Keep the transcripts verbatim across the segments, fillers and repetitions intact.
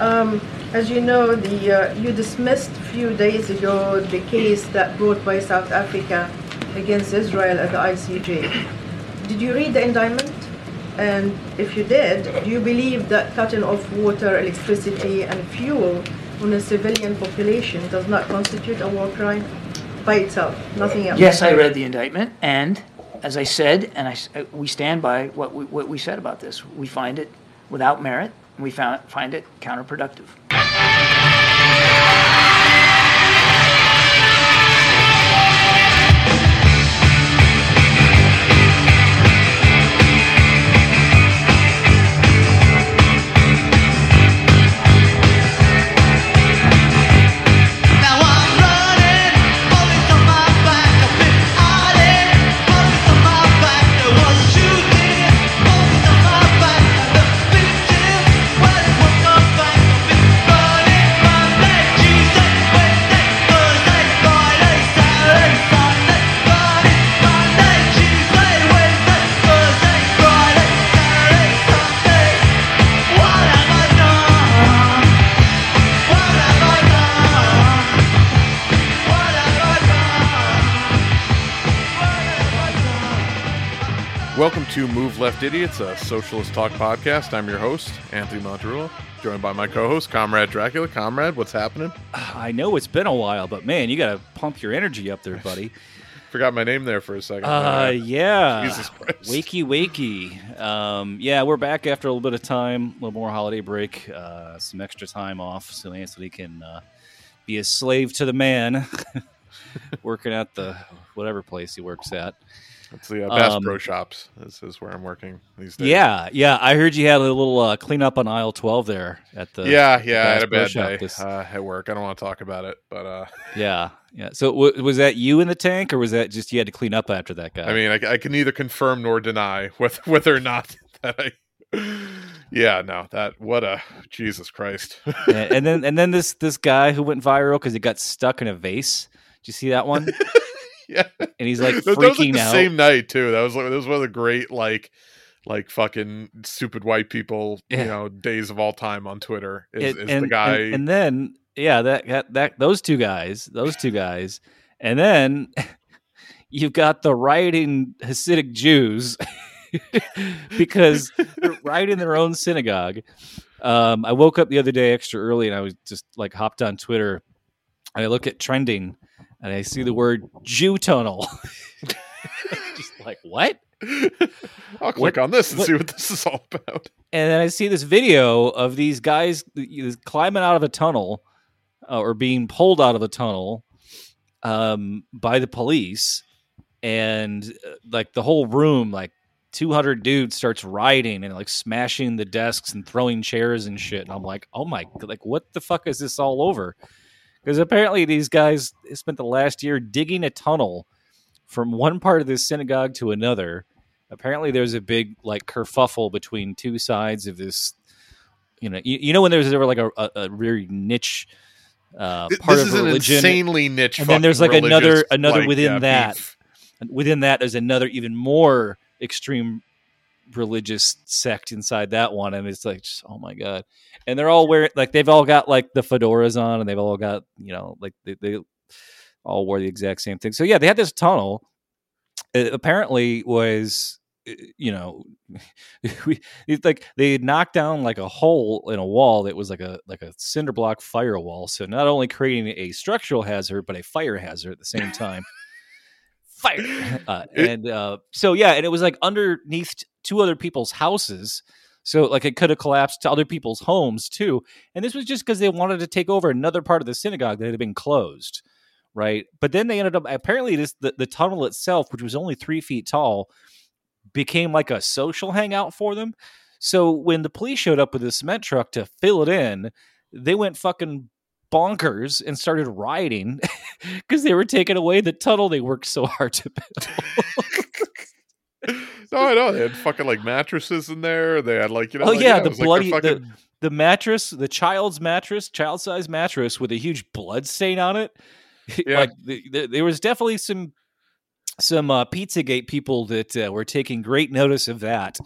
Um, as you know, the, uh, you dismissed a few days ago the case that brought by South Africa against Israel at the I C J. Did you read the indictment? And if you did, do you believe that cutting off water, electricity, and fuel on a civilian population does not constitute a war crime by itself, nothing else? Yes, I read the indictment, and as I said, and I, we stand by what we, what we said about this. We find it without merit. We found, find it counterproductive. Welcome to Move Left Idiots, a socialist talk podcast. I'm your host, Anthony Montarulo, joined by my co-host, Comrade Dracula. Comrade, what's happening? I know it's been a while, but man, you got to pump your energy up there, buddy. Forgot my name there for a second. Uh, right. Yeah. Jesus Christ. Wakey, wakey. Um, yeah, we're back after a little bit of time, a little more holiday break, uh, some extra time off so Anthony can uh, be a slave to the man working at the whatever place he works at. It's the uh, Bass um, Pro Shops. This is where I'm working these days. Yeah, yeah. I heard you had a little uh, cleanup on aisle twelve there at the yeah, yeah. The I had a bad day this... uh, at work. I don't want to talk about it, but uh... yeah, yeah. So w- was that you in the tank, or was that just you had to clean up after that guy? I mean, I, I can neither confirm nor deny whether, whether or not that I. Yeah, no, that what a Jesus Christ. yeah, and then and then this this guy who went viral because he got stuck in a vase. Did you see that one? Yeah, and he's like freaking out. That was like the out. Same night too. That was like that was one of the great like, like fucking stupid white people, yeah. you know, days of all time on Twitter. Is, it, is and, the guy, and, and then yeah, that, that that those two guys, those two guys, and then you've got the rioting Hasidic Jews because they're rioting their own synagogue. Um, I woke up the other day extra early, and I was just like hopped on Twitter, and I look at trending. And I see the word Jew tunnel. Just like, what? I'll click what, on this and what? see what this is all about. And then I see this video of these guys climbing out of a tunnel uh, or being pulled out of a tunnel um, by the police. And uh, like the whole room, like two hundred dudes starts rioting and like smashing the desks and throwing chairs and shit. And I'm like, oh my, like what the fuck is this all over? Because apparently these guys spent the last year digging a tunnel from one part of this synagogue to another. Apparently there's a big like kerfuffle between two sides of this. You know, you, you know when there's ever like a, a, a really niche uh, part this of is religion, an insanely niche, and then there's like another another like, within yeah, that. Beef. Within that, there's another even more extreme religious sect inside that one, and it's like just, oh my god, and they're all wearing like they've all got like the fedoras on, and they've all got you know like they, they all wore the exact same thing. So yeah, they had this tunnel. It apparently was you know we, it's like they knocked down like a hole in a wall that was like a like a cinder block firewall, so not only creating a structural hazard but a fire hazard at the same time. Fire uh, and uh, so yeah, and it was like underneath two other people's houses, so like it could have collapsed to other people's homes too. And this was just because they wanted to take over another part of the synagogue that had been closed, right? But then they ended up apparently this the, the tunnel itself, which was only three feet tall, became like a social hangout for them. So when the police showed up with a cement truck to fill it in, they went fucking bonkers and started rioting because they were taking away the tunnel they worked so hard to build. No, I know. They had fucking like mattresses in there. They had like, you know, oh, like, yeah, yeah, the bloody, like fucking... the, the mattress, the child's mattress, child sized mattress with a huge blood stain on it. Yeah. Like the, the, there was definitely some some uh, Pizzagate people that uh, were taking great notice of that.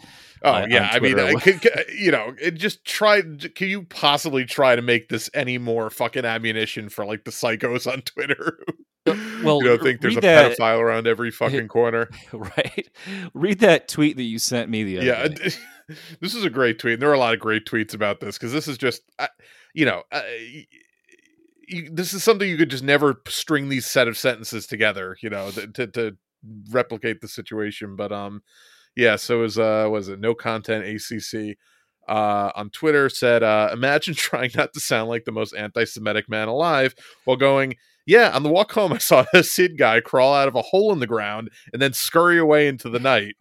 Oh, uh, yeah. I mean, I could, you know, it just try. Can you possibly try to make this any more fucking ammunition for like the psychos on Twitter? Well, you don't think there's a that, pedophile around every fucking corner, right? Read that tweet that you sent me the other yeah, day. This is a great tweet. And there are a lot of great tweets about this because this is just, I, you know, I, you, this is something you could just never string these set of sentences together, you know, th- to, to replicate the situation. But um, yeah. So it was uh, was it No Content A C C uh, on Twitter said, uh, imagine trying not to sound like the most anti-Semitic man alive while going. Yeah, on the walk home, I saw a Sid guy crawl out of a hole in the ground and then scurry away into the night.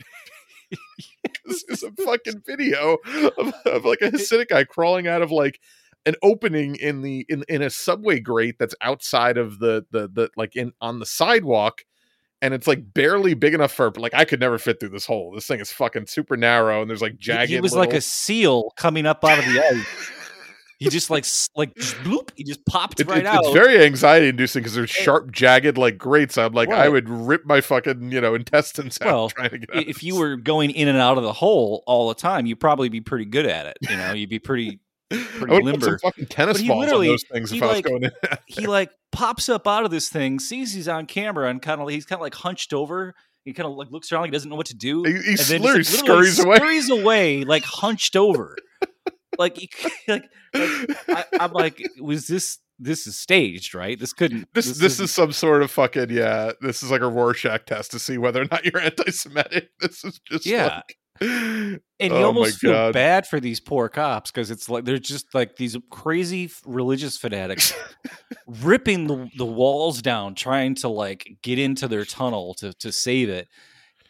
This is a fucking video of, of like a Hasidic guy crawling out of like an opening in the in, in a subway grate that's outside of the the the like in on the sidewalk, and it's like barely big enough for like I could never fit through this hole. This thing is fucking super narrow, and there's like jagged. It was little... like a seal coming up out of the ice. He just like like bloop. He just popped it, right it, out. It's very anxiety inducing because there's sharp, jagged like grates. I'm like, right. I would rip my fucking you know intestines out well, trying to get. Out if of this. You were going in and out of the hole all the time, you'd probably be pretty good at it. You know, you'd be pretty pretty I would limber. Put some fucking tennis but balls on those things if like, I was going in. He like pops up out of this thing, sees he's on camera, and kind of he's kind of like hunched over. He kind of like looks around, like he doesn't know what to do. He, he and slurs, then just, like, scurries away, scurries away, like hunched over. Like, like, like I, I'm like, was this, this is staged, right? This couldn't, this, this, this is some sort of fucking, yeah, this is like a Rorschach test to see whether or not you're anti-Semitic. This is just yeah. Like, and you oh almost feel God. Bad for these poor cops. Cause it's like, they're just like these crazy religious fanatics ripping the, the walls down, trying to like get into their tunnel to, to save it.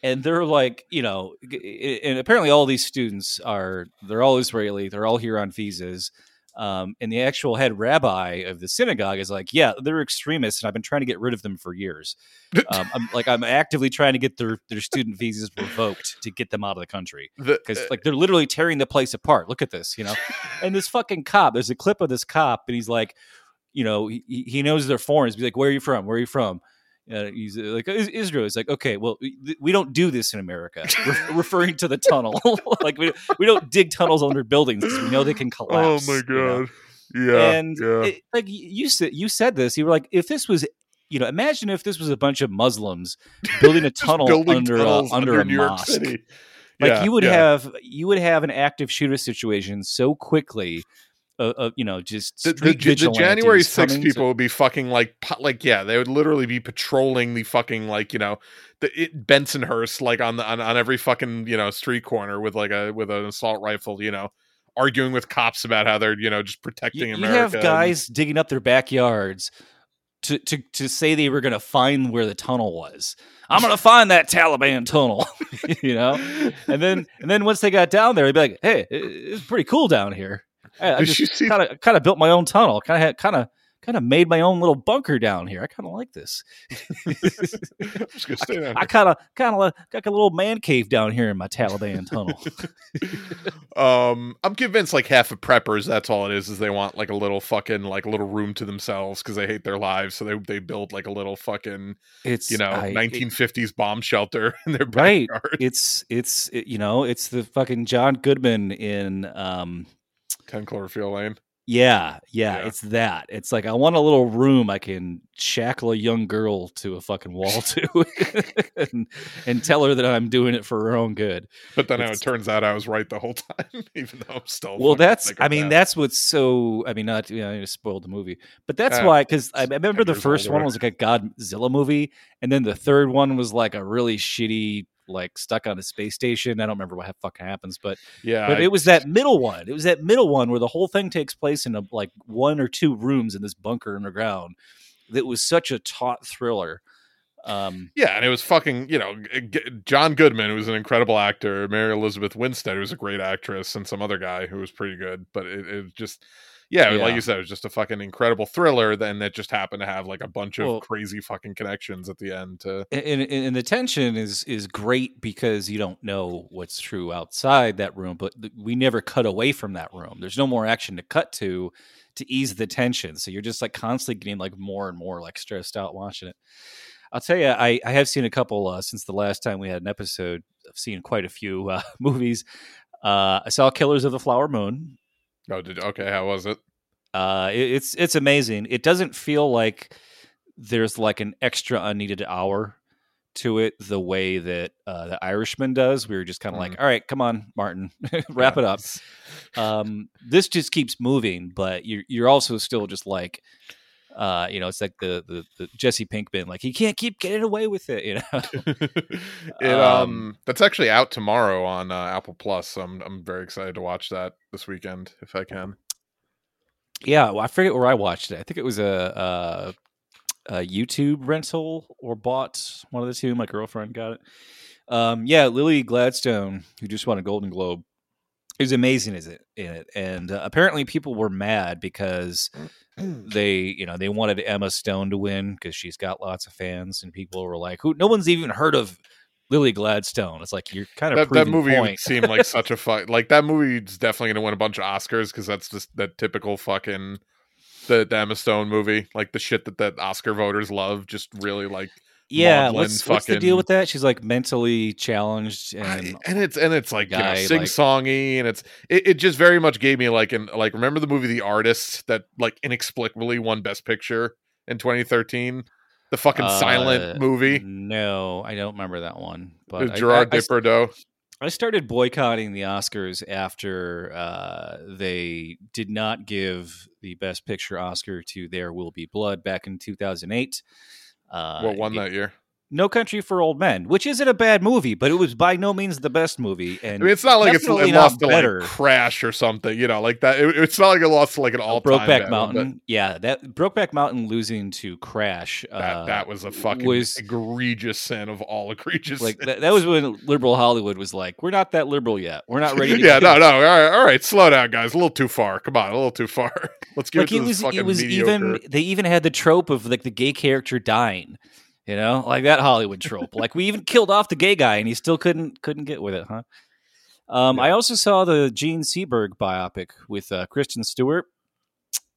And they're like, you know, and apparently all these students are, they're all Israeli. They're all here on visas. Um, and the actual head rabbi of the synagogue is like, yeah, they're extremists. And I've been trying to get rid of them for years. Um, I'm like, I'm actively trying to get their, their student visas revoked to get them out of the country. Because like they're literally tearing the place apart. Look at this, you know, and this fucking cop, there's a clip of this cop and he's like, you know, he, he knows they're foreigners. He's like, where are you from? Where are you from? Uh, he's like Israel is like okay well th- we don't do this in America Re- referring to the tunnel like we we don't dig tunnels under buildings because we know they can collapse. Oh my God, you know? yeah and yeah. It, like you said you said this you were like if this was you know imagine if this was a bunch of Muslims building a tunnel building under uh, under, under a New mosque York City. Like yeah, you would yeah. have you would have an active shooter situation so quickly. Uh, uh, you know, just the, the, the January sixth people to... would be fucking like, like, yeah, they would literally be patrolling the fucking like, you know, the it, Bensonhurst like on the on, on every fucking you know street corner with like a with an assault rifle, you know, arguing with cops about how they're you know just protecting you, America. You have guys and... digging up their backyards to to to say they were gonna find where the tunnel was. I'm gonna find that Taliban tunnel, you know, and then and then once they got down there, they'd be like, hey, it, it's pretty cool down here. I, I just kind of kind of built my own tunnel. Kind of kind of kind of made my own little bunker down here. I kind of like this. I kind of kind of got a little man cave down here in my Taliban tunnel. um, I'm convinced like half of preppers. That's all it is. Is they want like a little fucking like little room to themselves because they hate their lives. So they they build like a little fucking it's you know I, nineteen fifties it, bomb shelter in their backyard. Right. It's it's it, you know it's the fucking John Goodman in um. ten Cloverfield Lane. Yeah, yeah, yeah, it's that. It's like I want a little room I can shackle a young girl to a fucking wall to and, and tell her that I'm doing it for her own good. But then it's, it turns out I was right the whole time, even though I'm still. Well, that's I mean, that. that's what's so I mean, not you know, I just spoiled the movie, but that's uh, why because I remember the first older. one was like a Godzilla movie. And then the third one was like a really shitty like stuck on a space station. I don't remember what fucking happens, but yeah, but it was that middle one. It was that middle one where the whole thing takes place in a, like one or two rooms in this bunker underground. That was such a taut thriller. Um, yeah. And it was fucking, you know, John Goodman, who was an incredible actor, Mary Elizabeth Winstead, who was a great actress, and some other guy who was pretty good, but it, it just, yeah, yeah, like you said, it was just a fucking incredible thriller. Then that just happened to have like a bunch of well, crazy fucking connections at the end. To... And, and, and the tension is is great because you don't know what's true outside that room, but th- we never cut away from that room. There's no more action to cut to to ease the tension. So you're just like constantly getting like more and more like stressed out watching it. I'll tell you, I, I have seen a couple uh, since the last time we had an episode. I've seen quite a few uh, movies. Uh, I saw Killers of the Flower Moon. Oh, did, okay. How was it? Uh, it? It's it's amazing. It doesn't feel like there's like an extra unneeded hour to it the way that uh, The Irishman does. We were just kind of mm. like, all right, come on, Martin, wrap it up. Um, this just keeps moving, but you're, you're also still just like, uh, you know, it's like the, the, the Jesse Pinkman, like he can't keep getting away with it. You know, it, um, um, that's actually out tomorrow on uh, Apple Plus. So I'm, I'm very excited to watch that this weekend if I can. Yeah. Well, I forget where I watched it. I think it was a, a A YouTube rental or bought, one of the two. My girlfriend got it. Um, yeah, Lily Gladstone, who just won a Golden Globe, is amazing is it in it. And uh, apparently, people were mad because they, you know, they wanted Emma Stone to win because she's got lots of fans, and people were like, "Who? No one's even heard of Lily Gladstone." It's like you're kind of that, that movie would seem like such a fuck. Like that movie's definitely going to win a bunch of Oscars because that's just that typical fucking. The, the Emma Stone movie, like the shit that that Oscar voters love, just really like yeah. What's, fucking... what's the deal with that? She's like mentally challenged, and I, and it's and it's like guy, you know, sing-songy, like... and it's it, it just very much gave me like an like remember the movie The Artist that like inexplicably won Best Picture in twenty thirteen, the fucking uh, silent movie. No, I don't remember that one. But I, Gerard I, Depardieu. I, I started boycotting the Oscars after uh, they did not give the Best Picture Oscar to There Will Be Blood back in two thousand eight. Uh, what won it, that year? No Country for Old Men, which isn't a bad movie, but it was by no means the best movie. And I mean, it's not like it's, it lost to like Crash or something, you know, like that. It, it's not like it lost to like an all-time. Brokeback battle, Mountain, but... yeah, that Brokeback Mountain losing to Crash. That, uh, that was a fucking was, egregious sin of all egregious. Like that, that was when liberal Hollywood was like, "We're not that liberal yet. We're not ready." to Yeah, no, no, all right, all right, slow down, guys. A little too far. Come on, a little too far. Let's give like it to it was, this fucking it was mediocre. Even they even had the trope of like the gay character dying. You know, like that Hollywood trope. Like we even killed off the gay guy, and he still couldn't couldn't get with it, huh? Um, yeah. I also saw the Gene Seberg biopic with uh, Kristen Stewart,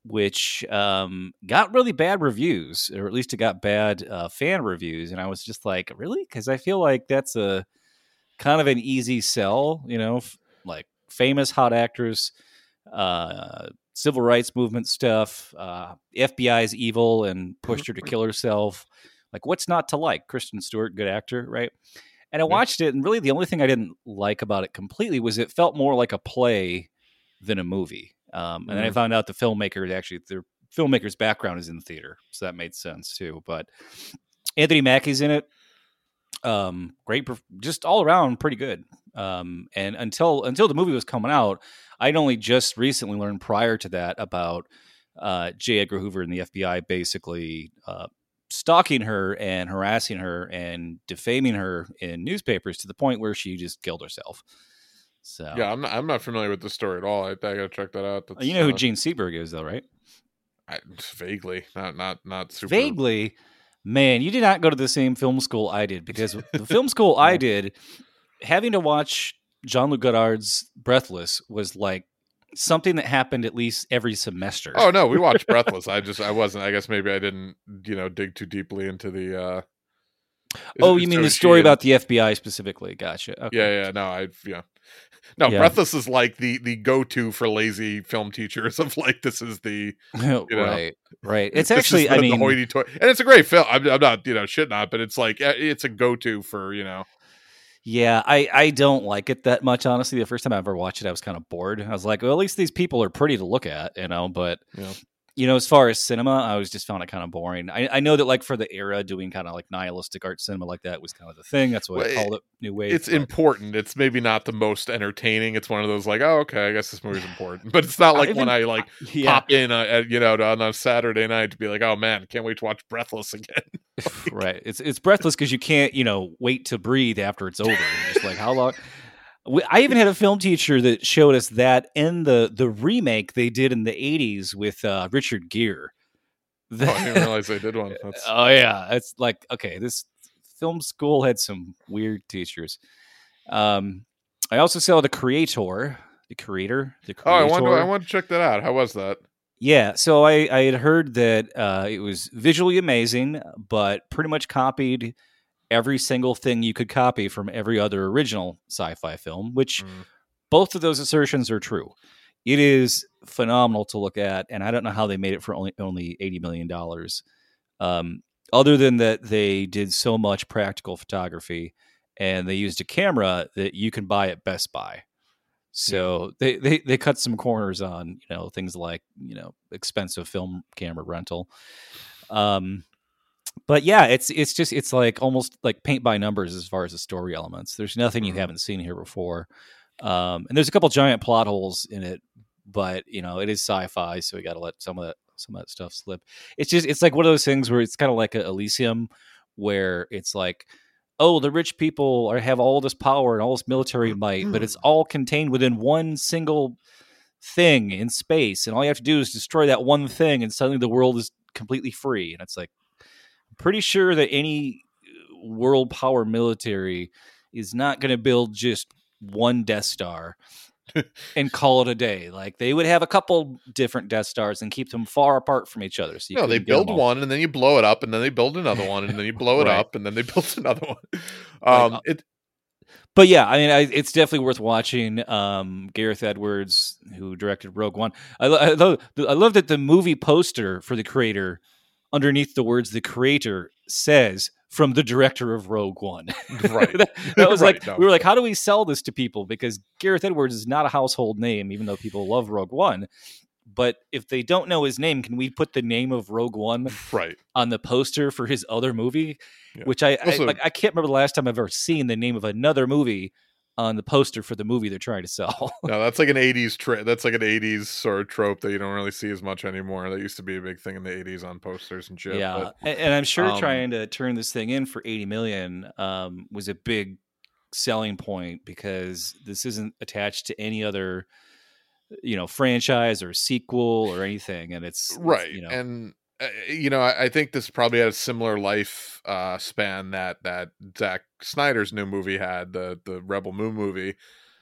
which um, got really bad reviews, or at least it got bad uh, fan reviews. And I was just like, really? Because I feel like that's a kind of an easy sell. You know, f- like famous hot actress, uh, civil rights movement stuff. Uh, F B I is evil and pushed her to kill herself. Like, what's not to like? Kristen Stewart, good actor, right? And I watched it, and really the only thing I didn't like about it completely was it felt more like a play than a movie. Um, and mm-hmm. then I found out the filmmaker, actually, their filmmaker's background is in the theater, so that made sense, too. But Anthony Mackie's in it. Um, great, just all around pretty good. Um, and until until the movie was coming out, I'd only just recently learned prior to that about uh, J. Edgar Hoover and the F B I basically... Uh, stalking her and harassing her and defaming her in newspapers to the point where she just killed herself. So yeah, I'm not, I'm not familiar with the story at all. I, I gotta check that out. That's, you know uh, who Gene Seberg is though, right? I, vaguely, not, not, not super vaguely, man, you did not go to the same film school I did because the film school I did having to watch Jean-Luc Godard's Breathless was like, something that happened at least every semester. Oh no, we watched Breathless. I just, I wasn't. I guess maybe I didn't, you know, dig too deeply into the. uh Oh, you mean the story about the F B I specifically? Gotcha. Okay. Yeah, yeah. No, I yeah. No, yeah. Breathless is like the the go to for lazy film teachers of like this is the you know, right, right. It's actually I the, mean, the hoity-toity. And it's a great film. I'm, I'm not you know shit not, but it's like it's a go to for you know. Yeah, I, I don't like it that much, honestly. The first time I ever watched it, I was kind of bored. I was like, well, at least these people are pretty to look at, you know, but, yeah. you know, as far as cinema, I was just found it kind of boring. I, I know that, like, for the era, doing kind of, like, nihilistic art cinema like that was kind of the thing. That's what well, I called it, New Wave. It's but. important. It's maybe not the most entertaining. It's one of those, like, oh, okay, I guess this movie's important. But it's not like I even, when I, like, yeah. pop in, uh, you know, on a Saturday night to be like, oh, man, can't wait to watch Breathless again. Like, right, it's it's breathless because you can't, you know, wait to breathe after it's over. You're just like how long? We, I even had a film teacher that showed us that in the the remake they did in the eighties with uh, Richard Gere. The, oh, I didn't realize they did one. That's... oh yeah, it's like okay, this film school had some weird teachers. Um, I also saw the Creator, the Creator, the Creator. Oh, I want to, I want to check that out. How was that? Yeah, so I, I had heard that uh, it was visually amazing, but pretty much copied every single thing you could copy from every other original sci-fi film, which mm. both of those assertions are true. It is phenomenal to look at, and I don't know how they made it for only, only eighty million dollars, um, other than that they did so much practical photography, and they used a camera that you can buy at Best Buy. So they, they, they cut some corners on, you know, things like, you know, expensive film camera rental. Um, but yeah, it's, it's just, it's like almost like paint by numbers as far as the story elements. There's nothing you haven't seen here before. Um, and there's a couple giant plot holes in it, but you know, it is sci-fi. So we got to let some of that, some of that stuff slip. It's just, it's like one of those things where it's kind of like a Elysium where it's like, oh, the rich people are, have all this power and all this military might, but it's all contained within one single thing in space. And all you have to do is destroy that one thing, and suddenly the world is completely free. And it's like, I'm pretty sure that any world power military is not going to build just one Death Star and call it a day. Like, they would have a couple different Death Stars and keep them far apart from each other. So you no, they build one and then you blow it up, and then they build another one, and then you blow it right. up, and then they build another one. Um, right. it, But yeah, I mean, I, it's definitely worth watching. Um, Gareth Edwards, who directed Rogue One. I, I, love, I love that the movie poster for the creator, underneath the words "the creator," says "from the director of Rogue One." Right. that, that was right, like, no. we were like, how do we sell this to people? Because Gareth Edwards is not a household name, even though people love Rogue One. But if they don't know his name, can we put the name of Rogue One right. on the poster for his other movie? Yeah. Which I, also, I like. I can't remember the last time I've ever seen the name of another movie on the poster for the movie they're trying to sell. No, that's like an eighties tra- that's like an eighties sort of trope that you don't really see as much anymore. That used to be a big thing in the eighties on posters and shit. Yeah, but, and I'm sure um, trying to turn this thing in for eighty million um, was a big selling point, because this isn't attached to any other, you know, franchise or sequel or anything, and it's right. It's, you know, and uh, you know, I, I think this probably had a similar life uh, span that that Zack Snyder's new movie had, the the Rebel Moon movie,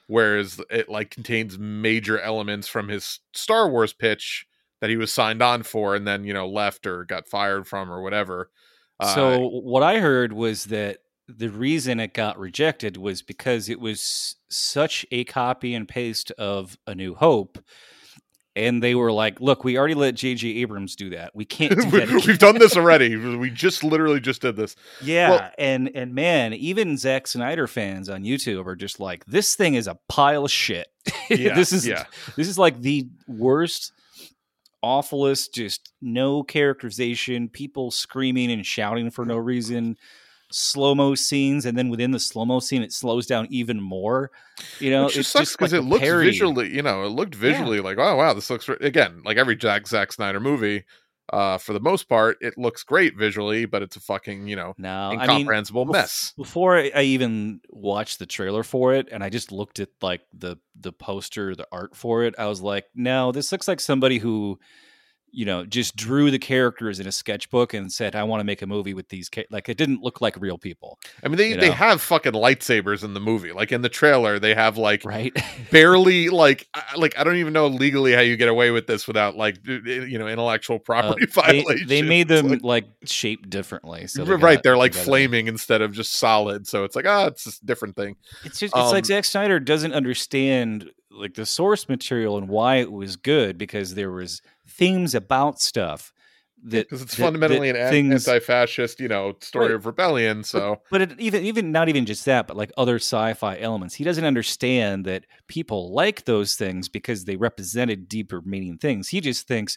whereas it like contains major elements from his Star Wars pitch that he was signed on for, and then, you know, left or got fired from or whatever. Uh, so what I heard was that the reason it got rejected was because it was such a copy and paste of A New Hope. And they were like, look, we already let J J Abrams do that. We can't do that. We've done this already. We just literally just did this. Yeah. Well, and, and man, even Zack Snyder fans on YouTube are just like, this thing is a pile of shit. Yeah, this is, yeah. this is like the worst, awfulest, just no characterization, people screaming and shouting for no reason, slow-mo scenes, and then within the slow-mo scene it slows down even more, you know. It just sucks because like it looks parody. visually, you know, it looked visually yeah. like, oh wow, this looks re-. again, like every Jack Zack Snyder movie, uh for the most part it looks great visually, but it's a fucking, you know, no, incomprehensible I mean, mess. Before I even watched the trailer for it, and I just looked at like the the poster, the art for it, I was like, no, this looks like somebody who, you know, just drew the characters in a sketchbook and said, I want to make a movie with these. Ca-. Like, it didn't look like real people. I mean, they, you know? they have fucking lightsabers in the movie. Like in the trailer, they have like right? barely like, like, I don't even know legally how you get away with this without like, you know, intellectual property uh, violations. They, they made them like, like shaped differently. So they right. Got, they're like they flaming it. Instead of just solid. So it's like, ah, oh, it's a different thing. It's just, it's um, like Zack Snyder doesn't understand like the source material and why it was good, because there was themes about stuff that because it's that, fundamentally that an things, anti-fascist, you know, story right, of rebellion. So, but, but it, even even not even just that, but like other sci-fi elements, he doesn't understand that people like those things because they represented deeper meaning things. He just thinks,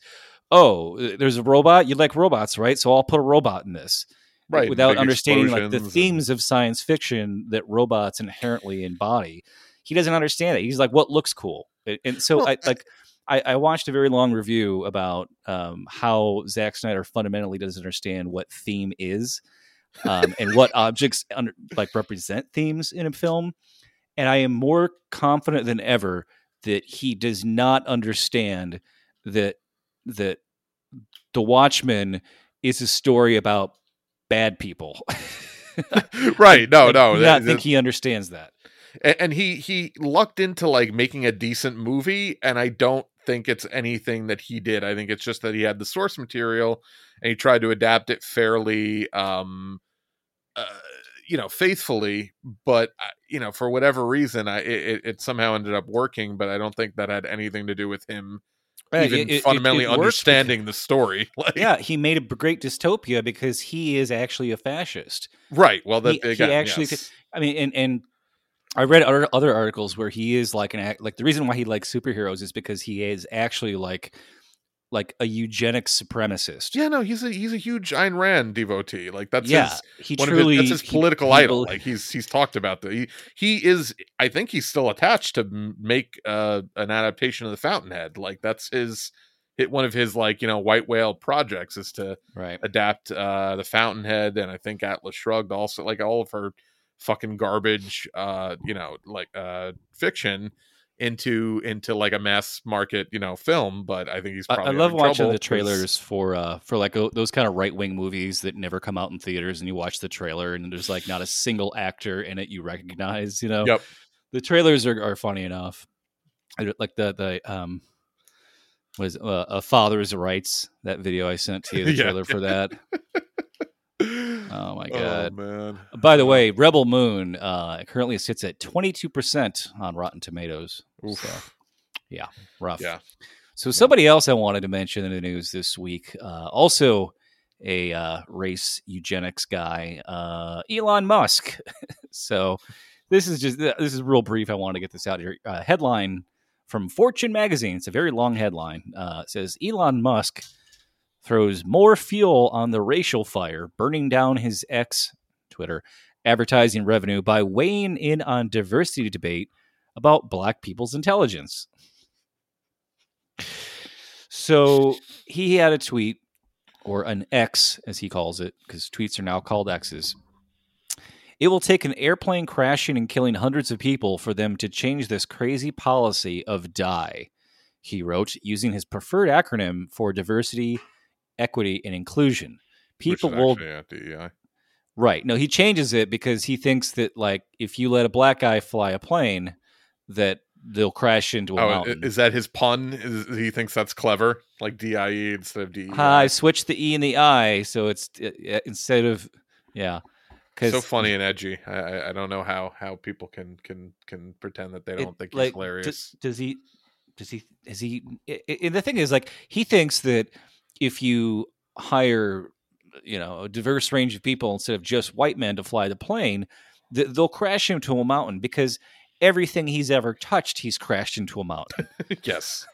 oh, there's a robot. You like robots, right? So I'll put a robot in this. Right, without understanding like the and... themes of science fiction that robots inherently embody. He doesn't understand it. He's like, what looks cool? And so well, I like I, I watched a very long review about um, how Zack Snyder fundamentally doesn't understand what theme is um, and what objects under, like represent themes in a film. And I am more confident than ever that he does not understand that that The Watchmen is a story about bad people. Right. No, I, no. I do not that, think he understands that. And he he lucked into like making a decent movie, and I don't think it's anything that he did. I think it's just that he had the source material and he tried to adapt it fairly, um, uh, you know, faithfully. But, you know, for whatever reason, I, it, it somehow ended up working. But I don't think that had anything to do with him right, even it, fundamentally it, it understanding the story. Like, yeah, he made a great dystopia because he is actually a fascist. Right. Well, that he, again, he actually, yes. I mean, and and. I read other articles where he is like an act, like the reason why he likes superheroes is because he is actually like like a eugenics supremacist. Yeah, no, he's a he's a huge Ayn Rand devotee. Like that's yeah, his, he truly, his, that's his political he, idol. He, like he's he's talked about that. He he is. I think he's still attached to make uh, an adaptation of The Fountainhead. Like that's his hit. One of his like you know white whale projects is to right. adapt uh, The Fountainhead, and I think Atlas Shrugged also. Like all of her. Fucking garbage uh you know like uh fiction into into like a mass market you know film. But I think he's probably I, I love watching the trailers for uh for like o- those kind of right-wing movies that never come out in theaters, and you watch the trailer and there's like not a single actor in it you recognize, you know. Yep. The trailers are, are funny enough, like the the um was uh, a Father's Rights, that video I sent to you, the trailer yeah. for that. Oh my god! Oh, man. By the way, Rebel Moon uh, currently sits at twenty-two percent on Rotten Tomatoes. So, yeah, rough. Yeah. So yeah. Somebody else I wanted to mention in the news this week, uh, also a uh, race eugenics guy, uh, Elon Musk. So this is just this is real brief. I wanted to get this out here. Uh, headline from Fortune magazine. It's a very long headline. Uh, it says Elon Musk throws more fuel on the racial fire, burning down his ex Twitter advertising revenue by weighing in on diversity debate about black people's intelligence. So he had a tweet, or an X as he calls it, because tweets are now called X's. It will take an airplane crashing and killing hundreds of people for them to change this crazy policy of die, he wrote, using his preferred acronym for diversity, equity, and inclusion. People will right. No, he changes it because he thinks that like if you let a black guy fly a plane, that they'll crash into a oh, mountain. Is that his pun? Is, he thinks that's clever, like D I E instead of D E. I switched the E and the I, so it's uh, instead of yeah. So funny and edgy. I, I don't know how how people can can can pretend that they don't it, think like, he's hilarious. Does, does he? Does he? Is he? And the thing is, like he thinks that. If you hire, you know, a diverse range of people instead of just white men to fly the plane, th- they'll crash into a mountain because everything he's ever touched, he's crashed into a mountain. Yes.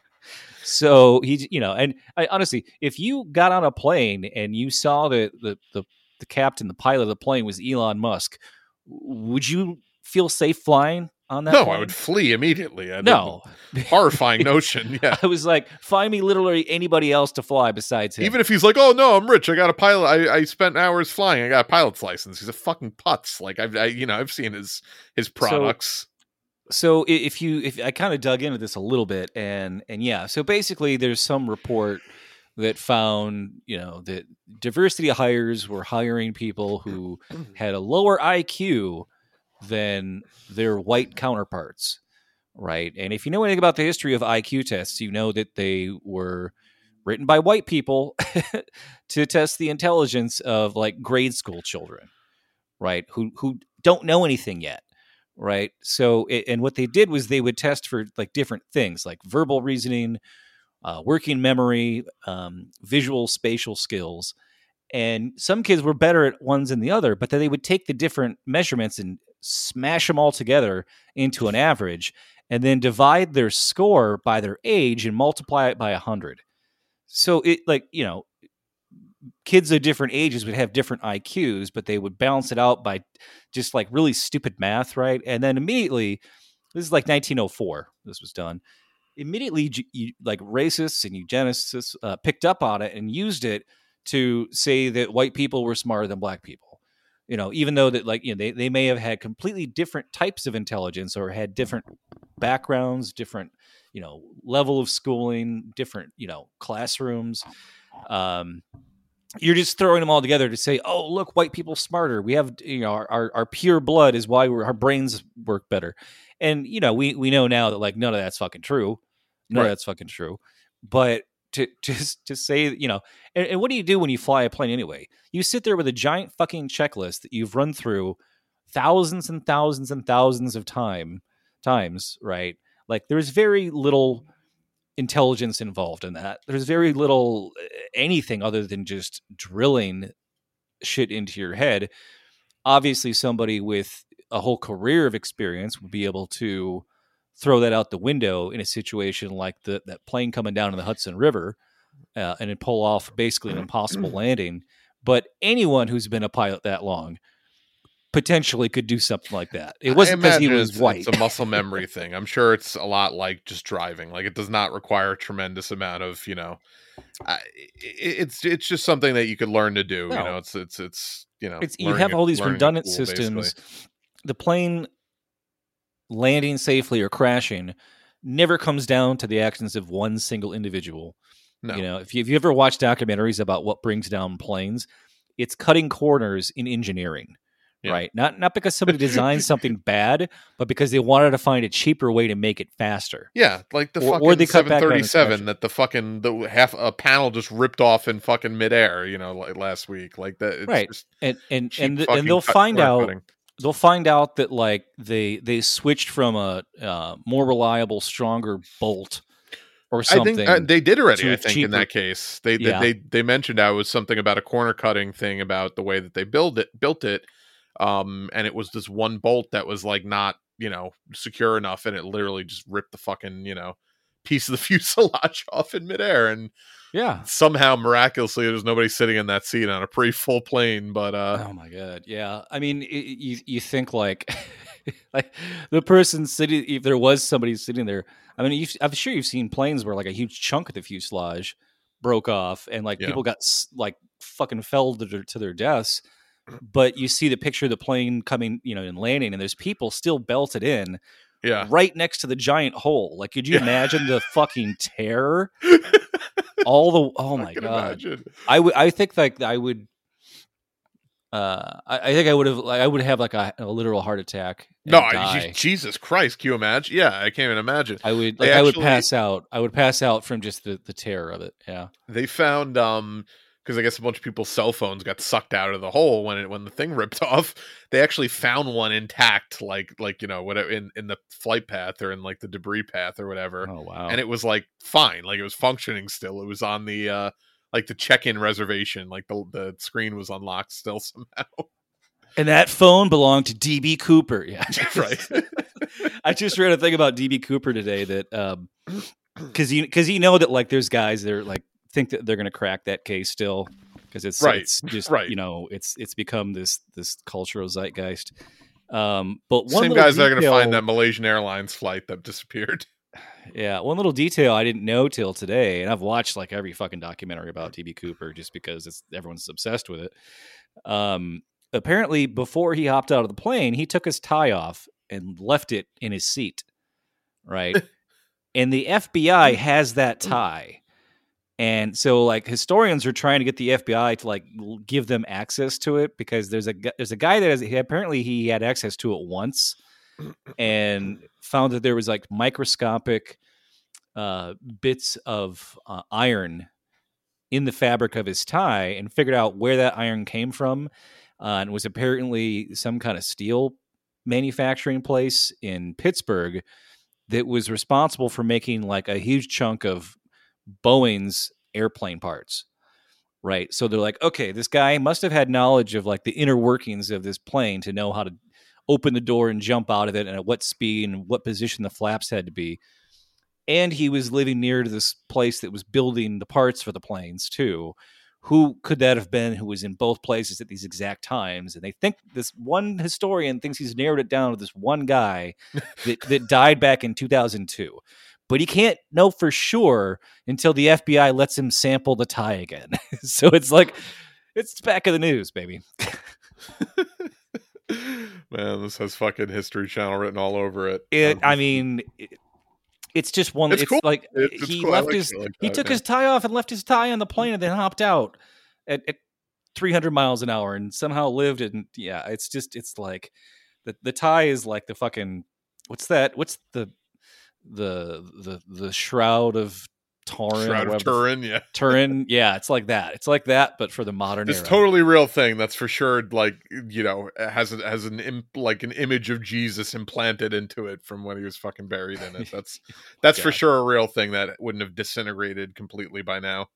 So he, you know, and I, honestly, if you got on a plane and you saw that the, the the captain, the pilot of the plane was Elon Musk, would you feel safe flying? On that no, plane? I would flee immediately. I no, horrifying notion. Yeah, I was like, find me literally anybody else to fly besides him. Even if he's like, oh no, I'm rich. I got a pilot. I, I spent hours flying. I got a pilot's license. He's a fucking putz. Like I've, I, you know, I've seen his his products. So, so if you, if I kind of dug into this a little bit, and and yeah, so basically, there's some report that found, you know, that diversity hires were hiring people who had a lower I Q than their white counterparts, right? And if you know anything about the history of I Q tests, you know that they were written by white people to test the intelligence of like grade school children, right? Who who don't know anything yet, right? So, it, and what they did was they would test for like different things, like verbal reasoning, uh, working memory, um, visual, spatial skills. And some kids were better at ones than the other, but then they would take the different measurements and smash them all together into an average, and then divide their score by their age and multiply it by one hundred. So it like, you know, kids of different ages would have different I Qs, but they would balance it out by just like really stupid math, right? And then immediately, this is like nineteen oh four, this was done. Immediately, you, like racists and eugenicists uh, picked up on it and used it to say that white people were smarter than black people. You know, even though that like, you know, they, they may have had completely different types of intelligence or had different backgrounds, different, you know, level of schooling, different, you know, classrooms. Um, you're just throwing them all together to say, oh, look, white people smarter. We have, you know, our, our, our pure blood is why we're, our brains work better. And, you know, we, we know now that like none of that's fucking true. No, right. That's fucking true. But to just to, to say, you know, and, and what do you do when you fly a plane anyway? You sit there with a giant fucking checklist that you've run through thousands and thousands and thousands of time times, right? Like, there's very little intelligence involved in that. There's very little anything other than just drilling shit into your head. Obviously, somebody with a whole career of experience would be able to throw that out the window in a situation like the, that plane coming down in the Hudson River uh, and then pull off basically an impossible landing. But anyone who's been a pilot that long potentially could do something like that. It wasn't because he was it's, white. It's a muscle memory thing. I'm sure it's a lot like just driving. Like, it does not require a tremendous amount of, you know, I, it's, it's just something that you could learn to do. Well, you know, it's, it's, it's, you know, it's, you have all these redundant school, systems. Basically. The plane landing safely or crashing never comes down to the actions of one single individual. No. You know, if you, if you ever watch documentaries about what brings down planes, it's cutting corners in engineering, yeah. right? Not not because somebody designed something bad, but because they wanted to find a cheaper way to make it faster. Yeah, like the or, fucking seven thirty-seven that the fucking the half a panel just ripped off in fucking midair. You know, like last week, like that. It's right, just and and and, the, and they'll cut, find out. Cutting. They'll find out that like they they switched from a uh, more reliable, stronger bolt or something. I think uh, they did already. I think cheaper. In that case, they yeah. they they mentioned I was something about a corner cutting thing about the way that they build it built it, um, and it was this one bolt that was like not you know secure enough, and it literally just ripped the fucking you know piece of the fuselage off in midair, and yeah, somehow miraculously there's nobody sitting in that seat on a pretty full plane. But uh oh my god, yeah. I mean, it, you you think like like the person sitting, if there was somebody sitting there. I mean, you've, I'm sure you've seen planes where like a huge chunk of the fuselage broke off, and like yeah. people got like fucking fell to their, to their deaths. But you see the picture of the plane coming, you know, and landing, and there's people still belted in. Yeah. Right next to the giant hole. Like, could you yeah. imagine the fucking terror? All the oh my I god! Imagine. I would. I think like I would. Uh, I, I think I would have. Like, I would have like a, a literal heart attack. No, I, Jesus Christ! Can you imagine? Yeah, I can't even imagine. I would. Like, actually, I would pass out. I would pass out from just the, the terror of it. Yeah. They found um. Because I guess a bunch of people's cell phones got sucked out of the hole when it when the thing ripped off. They actually found one intact, like like you know, whatever in, in the flight path or in like the debris path or whatever. Oh wow! And it was like fine, like it was functioning still. It was on the uh, like the check-in reservation, like the the screen was unlocked still somehow. And that phone belonged to D B Cooper. Yeah, right. I just read a thing about D B Cooper today that um, because you because you know that like there's guys that are like. Think that they're going to crack that case still because it's, right. it's just, right. you know, it's, it's become this, this cultural zeitgeist. Um, but one same guys detail, that are going to find that Malaysian Airlines flight that disappeared. Yeah. One little detail I didn't know till today. And I've watched like every fucking documentary about D B Cooper just because it's, everyone's obsessed with it. Um, apparently before he hopped out of the plane, he took his tie off and left it in his seat. Right. And the F B I has that tie. And so, like, historians are trying to get the F B I to like give them access to it because there's a there's a guy that has, he, apparently he had access to it once and found that there was like microscopic uh, bits of uh, iron in the fabric of his tie and figured out where that iron came from uh, and was apparently some kind of steel manufacturing place in Pittsburgh that was responsible for making like a huge chunk of Boeing's airplane parts, right? So they're like, okay, this guy must have had knowledge of like the inner workings of this plane to know how to open the door and jump out of it and at what speed and what position the flaps had to be. And he was living near to this place that was building the parts for the planes too. Who could that have been who was in both places at these exact times? And they think this one historian thinks he's narrowed it down to this one guy that, that died back in two thousand two. But he can't know for sure until the F B I lets him sample the tie again. So it's like, it's back in the news, baby. Man, this has fucking History Channel written all over it. it I mean, it, it's just one. It's, it's cool. like it's, it's he cool. left like his, like he that, took yeah. his tie off and left his tie on the plane and then hopped out at, at three hundred miles an hour and somehow lived. And yeah, it's just, it's like the, the tie is like the fucking, what's that? What's the, the the the Shroud of Turin, Shroud of Turin, yeah, Turin, yeah. It's like that. It's like that, but for the modern era. It's totally real thing. That's for sure. Like, you know, it has it has an imp, like an image of Jesus implanted into it from when he was fucking buried in it. That's that's God. For sure a real thing that wouldn't have disintegrated completely by now.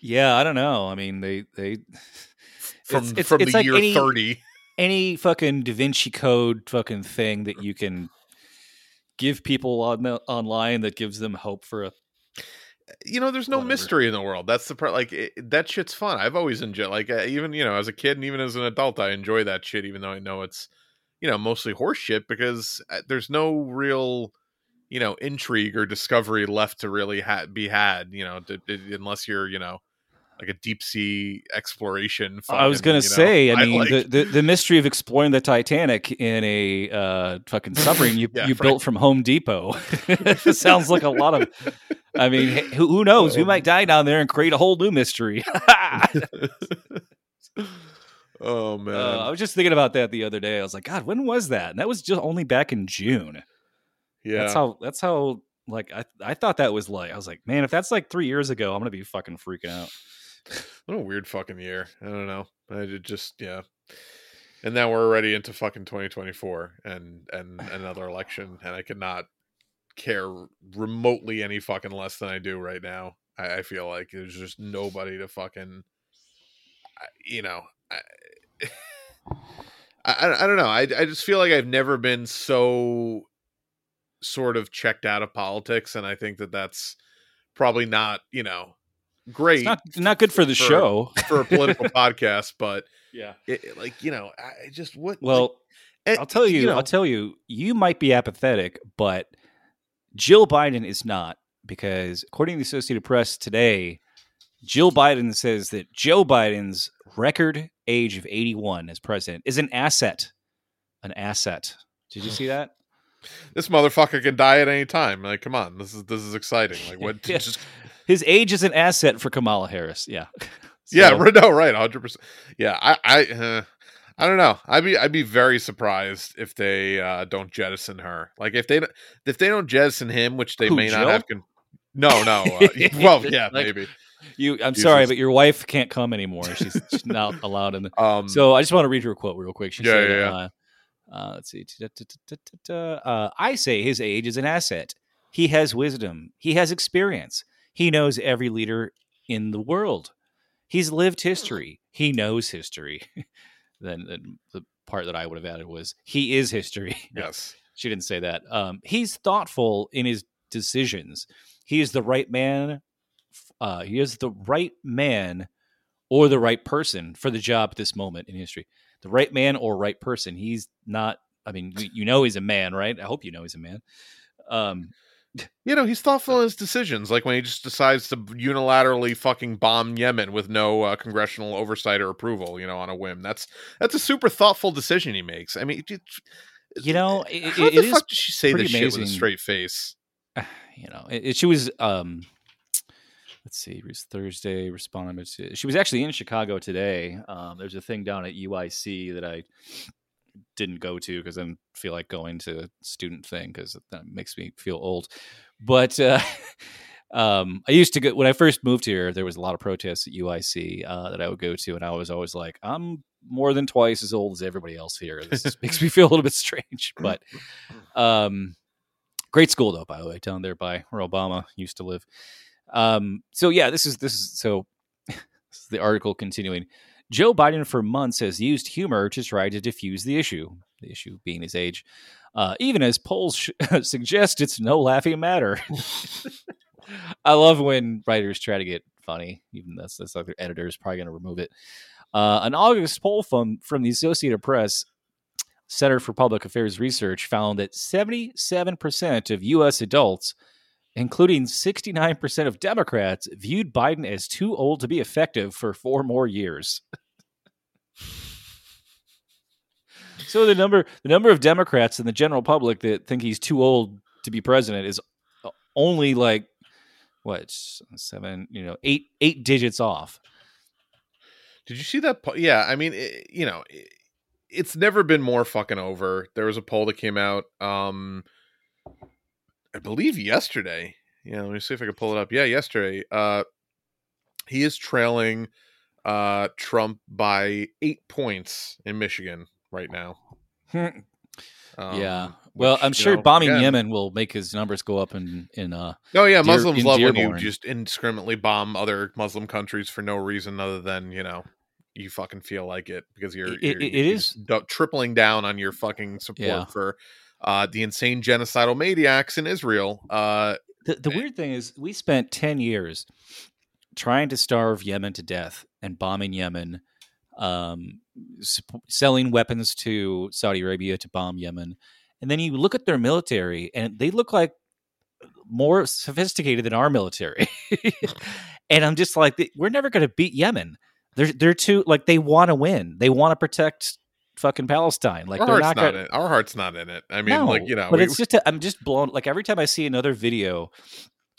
Yeah, I don't know. I mean, they they from it's, it's, from it's the like year any, thirty. Any fucking Da Vinci Code fucking thing that you can give people on the, online that gives them hope for a. You know, there's no whatever. Mystery in the world. That's the part. Like it, that shit's fun. I've always enjoyed. Like I, even you know, as a kid and even as an adult, I enjoy that shit. Even though I know it's you know mostly horse shit because there's no real you know intrigue or discovery left to really ha- be had. You know, to, to, unless you're you know. Like a deep sea exploration. Fun, I was gonna you know, say, I mean, like... the, the the mystery of exploring the Titanic in a uh, fucking submarine you, yeah, you Frank. built from Home Depot sounds like a lot of. I mean, who, who knows? We might die down there and create a whole new mystery. Oh man! Uh, I was just thinking about that the other day. I was like, God, when was that? And that was just only back in June. Yeah, that's how. That's how. Like I, I thought that was like. I was like, man, if that's like three years ago, I'm gonna be fucking freaking out. What a weird fucking year. I don't know. I did just yeah. And now we're already into fucking twenty twenty-four and and another election, and I could not care remotely any fucking less than I do right now. I, I feel like there's just nobody to fucking, you know. I I, I don't know. I I just feel like I've never been so sort of checked out of politics, and I think that that's probably not you know. Great, it's not not good for the for, show for a political podcast, but yeah, it, like you know, I just what? Well, like, I'll tell you, you know, I'll tell you, you might be apathetic, but Jill Biden is not because, according to the Associated Press today, Jill Biden says that Joe Biden's record age of eighty-one as president is an asset. An asset. Did you see that? This motherfucker can die at any time. Like, come on, this is this is exciting. Like, what? Yeah. Just. His age is an asset for Kamala Harris. Yeah. So. Yeah. No, right. one hundred percent. Yeah. I, I, uh, I don't know. I'd be, I'd be very surprised if they uh, don't jettison her. Like if they, if they don't jettison him, which they Who, may Jill? Not have. Con- no, no. Uh, well, yeah, like, maybe. You, I'm Jesus. Sorry, but your wife can't come anymore. She's, she's not allowed in. The- um, so I just want to read her a quote real quick. She yeah, said, yeah, yeah. Uh, uh, let's see. Uh, I say his age is an asset. He has wisdom. He has experience. He knows every leader in the world. He's lived history. He knows history. Then the, the part that I would have added was he is history. Yes. She didn't say that. Um, he's thoughtful in his decisions. He is the right man. Uh, he is the right man or the right person for the job at this moment in history. The right man or right person. He's not. I mean, you know, he's a man, right? I hope you know he's a man. Um, You know, he's thoughtful in his decisions, like when he just decides to unilaterally fucking bomb Yemen with no uh, congressional oversight or approval, you know, on a whim. That's that's a super thoughtful decision he makes. I mean, it, you know, it, how it, the it fuck does she say this amazing. Shit with a straight face? You know, it, it, she was, um, let's see, it was Thursday, responded to, she was actually in Chicago today. Um, there's a thing down at U I C that I didn't go to because I didn't feel like going to a student thing because that makes me feel old. But uh, um, I used to go when I first moved here. There was a lot of protests at U I C uh, that I would go to, and I was always like, "I'm more than twice as old as everybody else here." This makes me feel a little bit strange, but um, great school though. By the way, down there by where Obama used to live. Um, so yeah, this is this is so. This is the article continuing. Joe Biden for months has used humor to try to diffuse the issue, the issue being his age, uh, even as polls sh- suggest it's no laughing matter. I love when writers try to get funny, even that's, that's like their editor is probably going to remove it. Uh, an August poll from, from the Associated Press Center for Public Affairs Research found that seventy-seven percent of U S adults, including sixty-nine percent of Democrats, viewed Biden as too old to be effective for four more years. So the number the number of Democrats in the general public that think he's too old to be president is only like what seven, you know, eight eight digits off. Did you see that? Po- yeah, I mean, it, you know, it, it's never been more fucking over. There was a poll that came out um I believe yesterday. Yeah, let me see if I can pull it up. Yeah, yesterday. Uh, he is trailing uh, Trump by eight points in Michigan right now. um, yeah. Well, which, I'm sure you know, bombing yeah. Yemen will make his numbers go up in in. Uh, oh yeah, Deer, Muslims love Dearborn. When you just indiscriminately bomb other Muslim countries for no reason other than you know you fucking feel like it because you're it, you're, it, it you're is tripling down on your fucking support yeah. for uh, the insane genocidal maniacs in Israel. Uh, the the it, weird thing is, we spent ten years trying to starve Yemen to death and bombing Yemen, um, sp- selling weapons to Saudi Arabia to bomb Yemen. And then you look at their military, and they look like more sophisticated than our military. And I'm just like, we're never going to beat Yemen. They're they're too like they want to win. They want to protect fucking Palestine. Like our they're heart's not, not gonna, in it. Our heart's not in it. I mean, no, like you know, but we, it's just a, I'm just blown. Like every time I see another video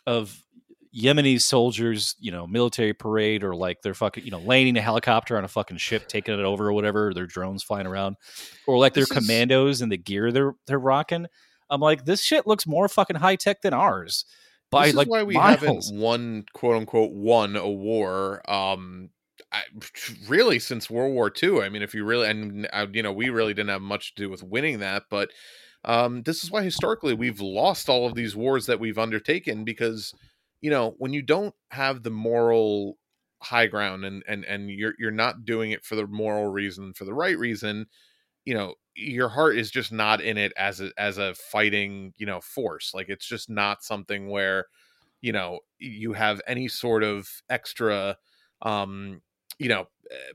of Yemeni soldiers, you know, military parade or like they're fucking, you know, landing a helicopter on a fucking ship, taking it over or whatever, or their drones flying around or like their commandos is, and the gear they're, they're rocking. I'm like, this shit looks more fucking high tech than ours. By this is like why we miles. haven't won, quote unquote, won a war. Um, I, really since World War Two. I mean, if you really, and I, you know, we really didn't have much to do with winning that, but um, this is why historically we've lost all of these wars that we've undertaken because you know, when you don't have the moral high ground and, and, and you're, you're not doing it for the moral reason, for the right reason, you know, your heart is just not in it as a, as a fighting, you know, force. Like it's just not something where, you know, you have any sort of extra, um, you know,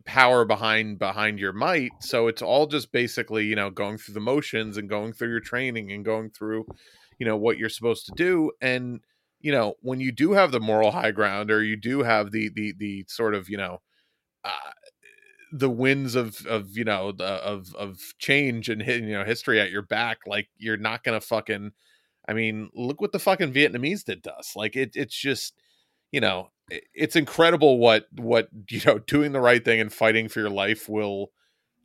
power behind, behind your might. So it's all just basically, you know, going through the motions and going through your training and going through, you know, what you're supposed to do. And, you know, when you do have the moral high ground or you do have the the the sort of, you know, uh, the winds of, of, you know, the, of of change and, you know, history at your back, like you're not going to fucking I mean, look what the fucking Vietnamese did to us. Like it, it's just, you know, it, it's incredible what what, you know, doing the right thing and fighting for your life will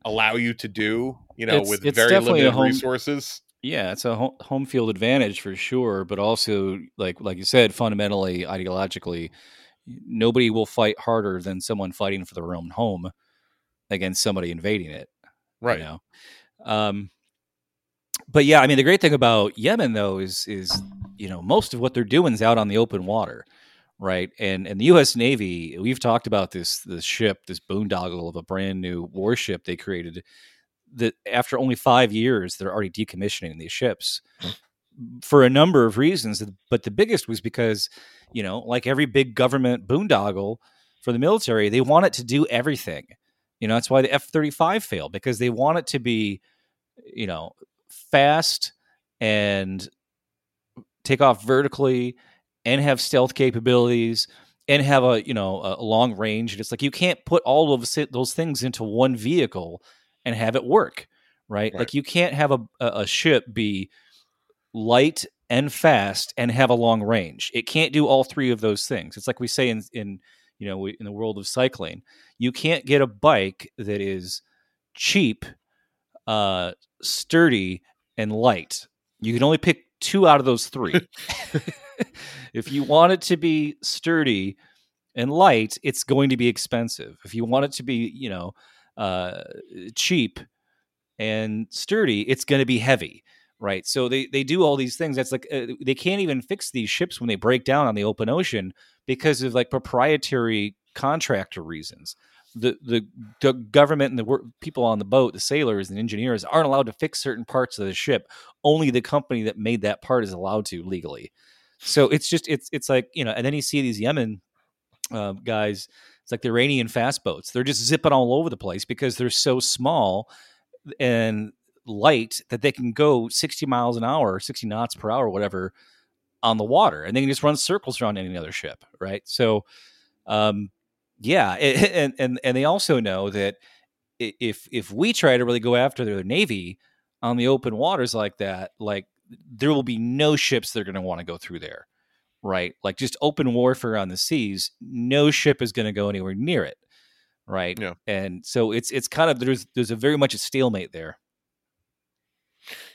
allow you to do, you know, it's, with it's very limited home- resources. Yeah, it's a home field advantage for sure, but also, like like you said, fundamentally, ideologically, nobody will fight harder than someone fighting for their own home against somebody invading it. Right. You know? Um, but yeah, I mean, the great thing about Yemen, though, is, is you know, most of what they're doing is out on the open water, right? And and the U S Navy, we've talked about this, this ship, this boondoggle of a brand new warship they created that after only five years, they're already decommissioning these ships for a number of reasons. But the biggest was because, you know, like every big government boondoggle for the military, they want it to do everything. You know, that's why the F thirty-five failed, because they want it to be, you know, fast and take off vertically and have stealth capabilities and have a, you know, a long range. And it's like, you can't put all of those things into one vehicle and have it work, right? right? Like you can't have a a ship be light and fast and have a long range. It can't do all three of those things. It's like we say in in you know we, in the world of cycling, you can't get a bike that is cheap, uh, sturdy, and light. You can only pick two out of those three. If you want it to be sturdy and light, it's going to be expensive. If you want it to be, you know, uh cheap and sturdy, it's going to be heavy, right? So they they do all these things. That's like uh, they can't even fix these ships when they break down on the open ocean because of like proprietary contractor reasons. The the, the government and the work, people on the boat, the sailors and engineers, aren't allowed to fix certain parts of the ship. Only the company that made that part is allowed to legally. So it's just it's it's like, you know, and then you see these Yemen uh, guys. It's like the Iranian fast boats. They're just zipping all over the place because they're so small and light that they can go sixty miles an hour, sixty knots per hour, whatever, on the water. And they can just run circles around any other ship, right? So, um, yeah. And, and, and they also know that if if we try to really go after their Navy on the open waters like that, like there will be no ships they're going to want to go through there. Right, like just open warfare on the seas. No ship is going to go anywhere near it, right? Yeah. And so it's it's kind of there's there's a very much a stalemate there.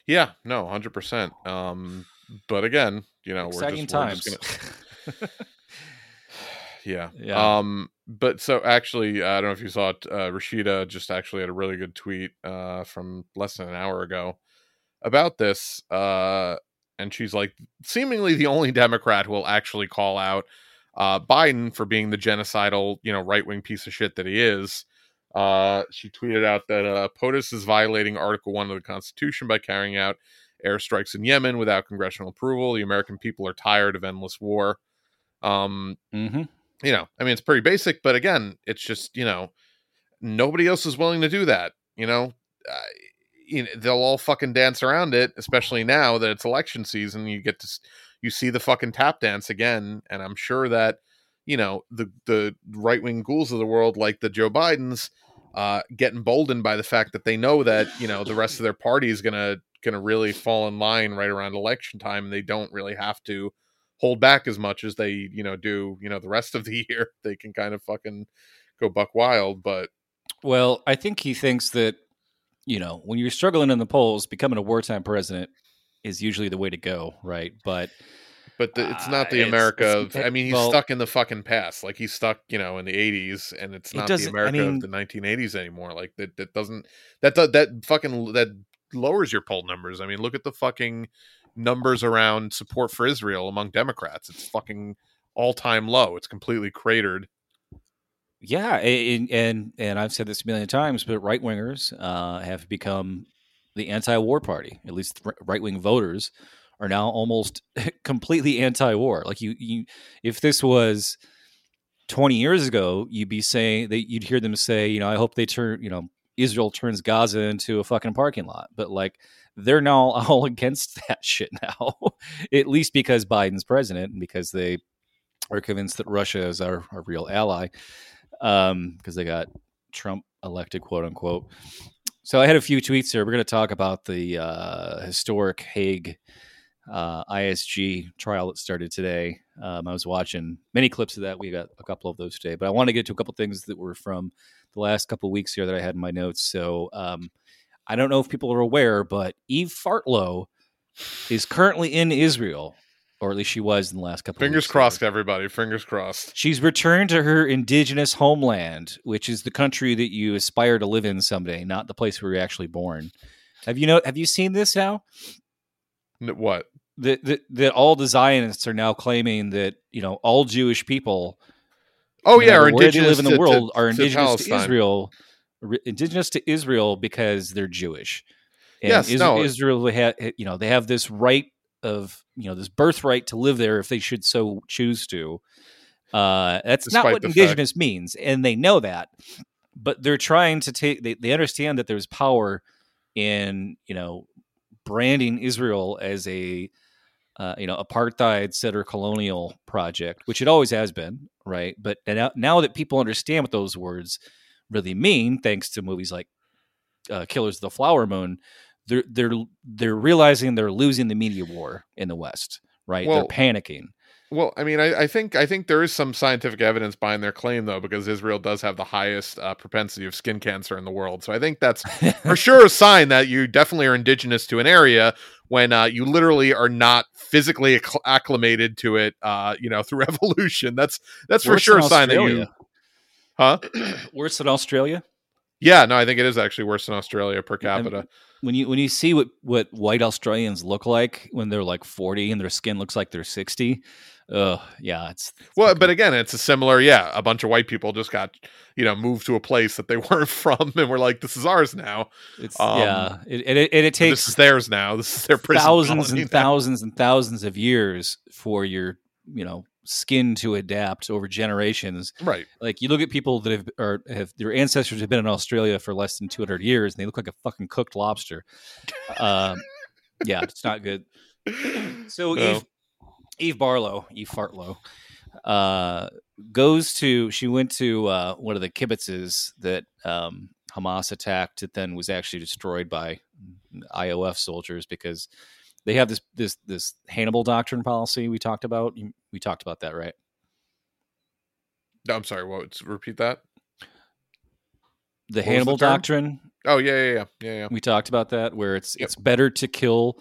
Yeah, no, one hundred percent. Um, But again, you know, exciting we're just, times. We're just gonna... yeah. yeah. Um, but so actually, I don't know if you saw it. Uh, Rashida just actually had a really good tweet uh, from less than an hour ago about this. Uh, and she's like, seemingly the only Democrat who will actually call out uh, Biden for being the genocidal, you know, right wing piece of shit that he is. Uh, she tweeted out that uh, POTUS is violating Article One of the Constitution by carrying out airstrikes in Yemen without congressional approval. The American people are tired of endless war. Um, mm-hmm. You know, I mean, it's pretty basic, but again, it's just, you know, nobody else is willing to do that. You know, uh, you know, they'll all fucking dance around it, especially now that it's election season. You get to, you see the fucking tap dance again, and I'm sure that, you know, the the right wing ghouls of the world, like the Joe Bidens, uh, get emboldened by the fact that they know that, you know, the rest of their party is gonna gonna really fall in line right around election time, and they don't really have to hold back as much as they, you know, do, you know, the rest of the year. They can kind of fucking go buck wild. But well, I think he thinks that, you know, when you're struggling in the polls, becoming a wartime president is usually the way to go, right? But But the, it's not the uh, America it's, it's, of, I mean, he's well, stuck in the fucking past. Like, he's stuck, you know, in the eighties, and it's not it the America I mean, of the nineteen eighties anymore. Like, that, that doesn't, that, that, that fucking, that lowers your poll numbers. I mean, look at the fucking numbers around support for Israel among Democrats. It's fucking all-time low. It's completely cratered. Yeah, and and, and I've said this a million times, but right-wingers uh, have become the anti-war party, at least right-wing voters are now almost completely anti-war. Like you, you, if this was twenty years ago, you'd be saying that you'd hear them say, you know, I hope they turn, you know, Israel turns Gaza into a fucking parking lot. But like, they're now all against that shit now, at least because Biden's president and because they are convinced that Russia is our, our real ally. Um, cause they got Trump elected, quote unquote. So I had a few tweets here. We're going to talk about the uh, historic Hague Uh, I S G trial that started today. Um, I was watching many clips of that. We got a couple of those today, but I want to get to a couple of things that were from the last couple of weeks here that I had in my notes. So um, I don't know if people are aware, but Eve Fartlow is currently in Israel, or at least she was in the last couple of weeks. Fingers crossed, everybody. Fingers crossed. She's returned to her indigenous homeland, which is the country that you aspire to live in someday, not the place where you're actually born. Have you know? Have you seen this now? What? That, that that all the Zionists are now claiming that, you know, all Jewish people, oh yeah, are indigenous, where they live in the world, are indigenous to Israel, indigenous to Israel because they're Jewish. And yes, no. Israel, you know, they have this right of, you know, this birthright to live there if they should so choose to. Uh, that's not what indigenous means, and they know that, but they're trying to take. They, they understand that there's power in, you know, branding Israel as a Uh, you know, apartheid, settler colonial project, which it always has been, right? But now, now that people understand what those words really mean, thanks to movies like uh, Killers of the Flower Moon, they're they're they're realizing they're losing the media war in the West, right? Well, they're panicking. Well, I mean, I, I think I think there is some scientific evidence behind their claim, though, because Israel does have the highest uh, propensity of skin cancer in the world. So I think that's for sure a sign that you definitely are indigenous to an area when uh, you literally are not physically acc- acclimated to it, uh, you know, through evolution. That's that's Worse for sure a sign that you... Huh? Worse than Australia? Yeah, no, I think it is actually worse than Australia per capita. And when you when you see what, what white Australians look like when they're like forty and their skin looks like they're sixty, uh, yeah, it's, it's well. But again, it's a similar, yeah. A bunch of white people just got, you know, moved to a place that they weren't from, and we're like, this is ours now. It's um, yeah, and it, it, it, it takes this is theirs now. This is their prison thousands and now. thousands and thousands of years for your, you know, skin to adapt over generations, right? Like you look at people that have or have their ancestors have been in Australia for less than two hundred years, and they look like a fucking cooked lobster. Um, yeah, it's not good. So no. Eve, Eve Barlow, Eve Fartlow, uh, goes to she went to uh, one of the kibbutzes that um, Hamas attacked. That then was actually destroyed by I O F soldiers because they have this this this Hannibal Doctrine policy we talked about. We talked about that, right? No, I'm sorry. What? Repeat that. The what Hannibal the Doctrine. Oh yeah, yeah, yeah, yeah, yeah. We talked about that, where it's yep. it's better to kill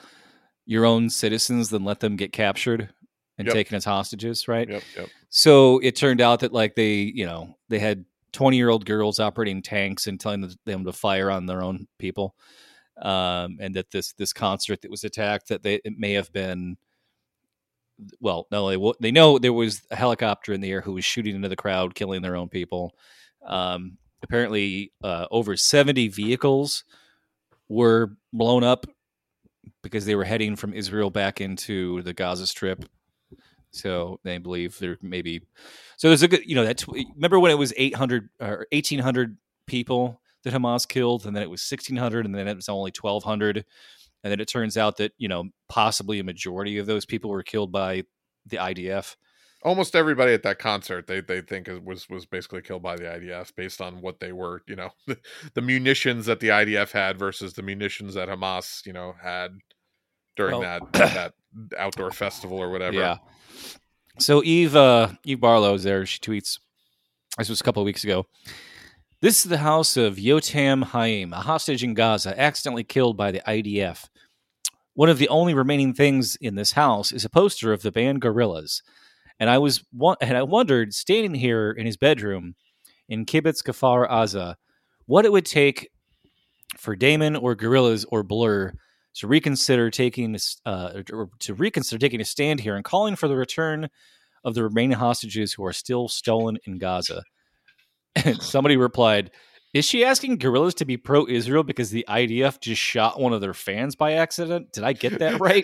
your own citizens than let them get captured and yep. taken as hostages, right? Yep, yep. So it turned out that, like, they, you know, they had twenty-year-old girls operating tanks and telling them to fire on their own people, um, and that this this concert that was attacked, that they it may have been. Well, no, they they know there was a helicopter in the air who was shooting into the crowd, killing their own people. Um, apparently, uh, over seventy vehicles were blown up because they were heading from Israel back into the Gaza Strip. So they believe there maybe. So there's a good, you know, that's remember when it was eight hundred or eighteen hundred people that Hamas killed, and then it was sixteen hundred, and then it was only twelve hundred. And then it turns out that, you know, possibly a majority of those people were killed by the I D F. Almost everybody at that concert, they they think it was was basically killed by the I D F based on what they were, you know, the, the munitions that the I D F had versus the munitions that Hamas, you know, had during well, that that outdoor festival or whatever. Yeah. So Eve uh, Eve Barlow's there. She tweets. This was a couple of weeks ago. This is the house of Yotam Haim, a hostage in Gaza, accidentally killed by the I D F. One of the only remaining things in this house is a poster of the band Gorillaz, and I was and I wondered, standing here in his bedroom in Kibbutz Kfar Aza, what it would take for Damon or Gorillaz or Blur to reconsider taking uh, or to reconsider taking a stand here and calling for the return of the remaining hostages who are still stolen in Gaza. And somebody replied, is she asking Gorillaz to be pro-Israel because the I D F just shot one of their fans by accident? Did I get that right?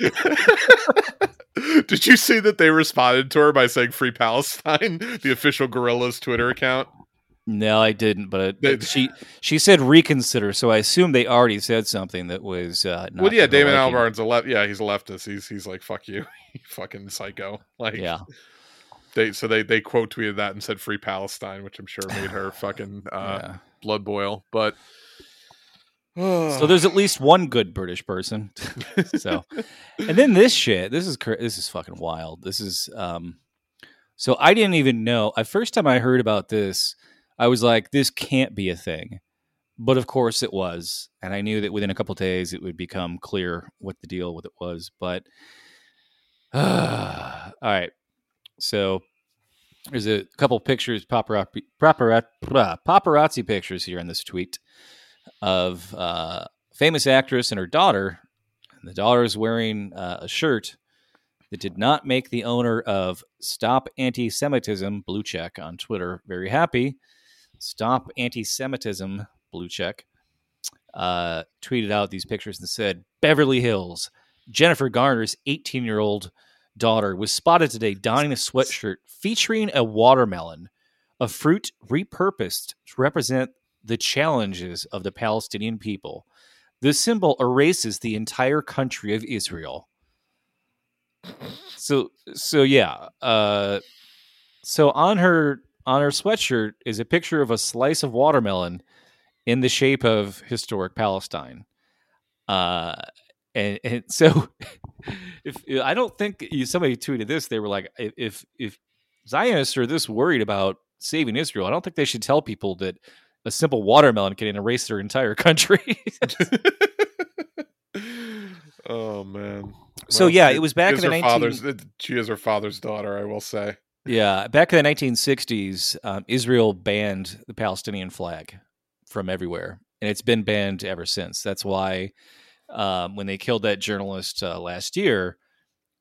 Did you see that they responded to her by saying Free Palestine, the official Gorillaz Twitter account? No, I didn't. But they, she she said reconsider. So I assume they already said something that was uh, not. Well, yeah, Damon Albarn's a left. Yeah, he's a leftist. He's he's like, fuck you. You fucking psycho. Like, yeah. They so they they quote tweeted that and said Free Palestine, which I'm sure made her fucking uh, yeah. blood boil. But oh. So there's at least one good British person. So and then this shit, this is this is fucking wild. This is um. So I didn't even know. I first time I heard about this, I was like, this can't be a thing. But of course it was, and I knew that within a couple of days it would become clear what the deal with it was. But uh, all right. So there's a couple pictures, paparazzi, paparazzi pictures here in this tweet of uh, a famous actress and her daughter. And the daughter is wearing uh, a shirt that did not make the owner of Stop Anti-Semitism Blue Check on Twitter very happy. Stop Anti-Semitism Blue Check uh, tweeted out these pictures and said, Beverly Hills, Jennifer Garner's eighteen-year-old daughter was spotted today donning a sweatshirt featuring a watermelon, a fruit repurposed to represent the challenges of the Palestinian people. This symbol erases the entire country of Israel. So, so yeah. Uh, so on her on her sweatshirt is a picture of a slice of watermelon in the shape of historic Palestine. Uh, and, and so. If I don't think you, somebody tweeted this, they were like, if if Zionists are this worried about saving Israel, I don't think they should tell people that a simple watermelon can erase their entire country. Oh man! Well, so yeah, it was back in the nineteen. She is her father's daughter, I will say. Yeah, back in the nineteen sixties, um, Israel banned the Palestinian flag from everywhere, and it's been banned ever since. That's why. Um, when they killed that journalist uh, last year,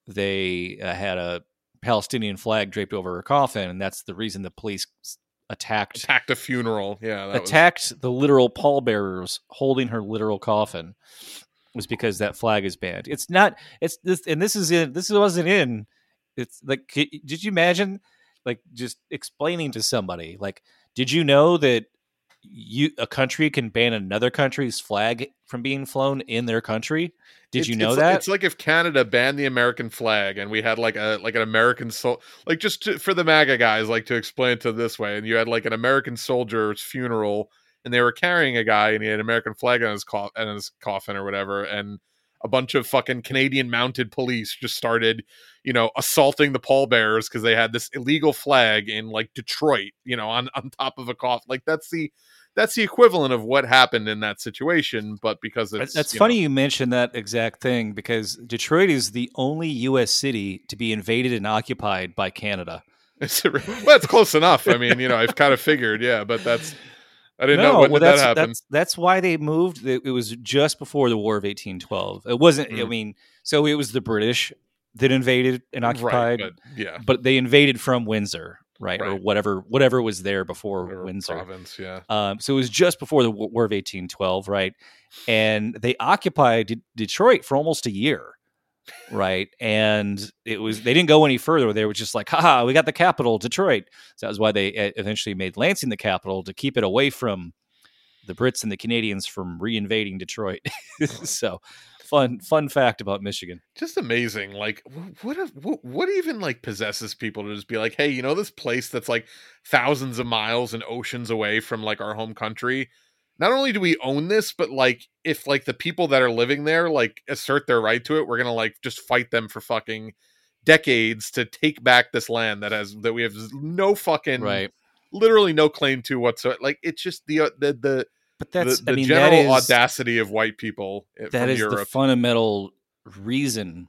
they uh, had a Palestinian flag draped over her coffin, and that's the reason the police attacked attacked a funeral. Yeah, that attacked was... the literal pallbearers holding her literal coffin was because that flag is banned. It's not. It's this, and this is in. This wasn't in. It's like, did you imagine, like, just explaining to somebody, like, did you know that? You a country can ban another country's flag from being flown in their country. Did it's, you know it's, that? It's like if Canada banned the American flag and we had like a like an American sol- like just to, for the MAGA guys, like to explain it to this way. And you had like an American soldier's funeral and they were carrying a guy and he had an American flag on his, co- on his coffin or whatever. And a bunch of fucking Canadian mounted police just started, you know, assaulting the pallbearers because they had this illegal flag in like Detroit, you know, on, on top of a coffin. Like that's the, that's the equivalent of what happened in that situation. But because it's, that's you funny know, you mentioned that exact thing, because Detroit is the only U S city to be invaded and occupied by Canada. Well, that's close enough. I mean, you know, I've kind of figured, yeah, but that's, I didn't no, know when well, that's, that happened. That's, that's why they moved. It was just before the War of eighteen twelve. It wasn't, mm-hmm. I mean, so it was the British that invaded and occupied, right, but, yeah. but they invaded from Windsor, right? right. Or whatever whatever was there before whatever Windsor. Province, yeah. Um, so it was just before the War of eighteen twelve, right? And they occupied D- Detroit for almost a year. Right. And it was, they didn't go any further. They were just like, haha, we got the capital, Detroit. So that was why they eventually made Lansing the capital, to keep it away from the Brits and the Canadians from reinvading Detroit. So fun, fun fact about Michigan. Just amazing. Like what, what, what even like possesses people to just be like, hey, you know, this place that's like thousands of miles and oceans away from like our home country, not only do we own this, but like if like the people that are living there like assert their right to it, we're gonna like just fight them for fucking decades to take back this land that has that we have no fucking right, literally no claim to whatsoever. Like it's just the uh, the the but that's the, the I mean, general that is, audacity of white people. That from is Europe. The fundamental reason.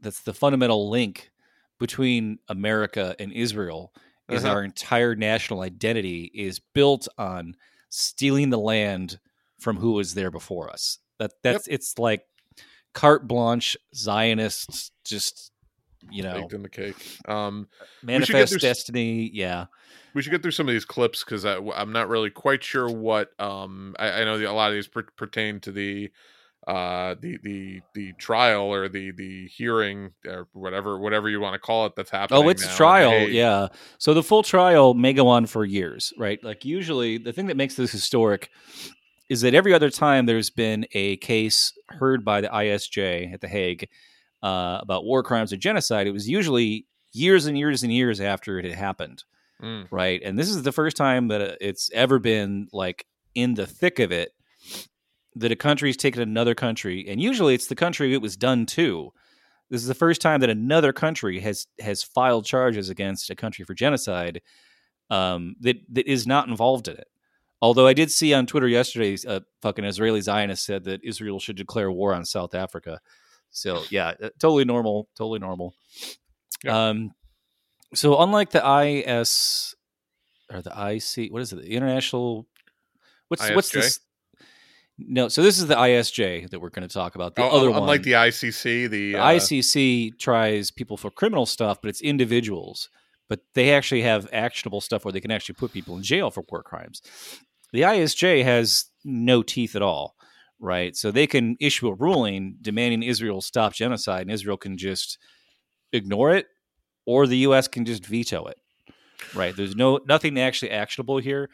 That's the fundamental link between America and Israel. Is uh-huh. Our entire national identity is built on stealing the land from who was there before us. That that's yep. It's like carte blanche Zionists, just you know, baked in the cake. Um, manifest through, destiny. Yeah, we should get through some of these clips because I'm not really quite sure what. Um, I, I know a lot of these per- pertain to the uh the the the trial or the the hearing or whatever whatever you want to call it that's happening. Oh, it's now. Trial, hey. Yeah. So the full trial may go on for years, right? Like usually the thing that makes this historic is that every other time there's been a case heard by the I C J at The Hague uh about war crimes or genocide, it was usually years and years and years after it had happened. Mm. Right? And this is the first time that it's ever been like in the thick of it, that a country's taken another country, and usually it's the country it was done to. This is the first time that another country has has filed charges against a country for genocide um, that that is not involved in it. Although I did see on Twitter yesterday, a fucking Israeli Zionist said that Israel should declare war on South Africa. So yeah, totally normal, totally normal. Yeah. Um, so unlike the I S or the I C, what is it? The International? What's I S J? What's this? No, so this is the I S J that we're going to talk about. The oh, other one, unlike the I C C, the, the uh... I C C tries people for criminal stuff, but it's individuals. But they actually have actionable stuff where they can actually put people in jail for war crimes. The I S J has no teeth at all, right? So they can issue a ruling demanding Israel stop genocide, and Israel can just ignore it, or the U S can just veto it, right? There's no nothing actually actionable here,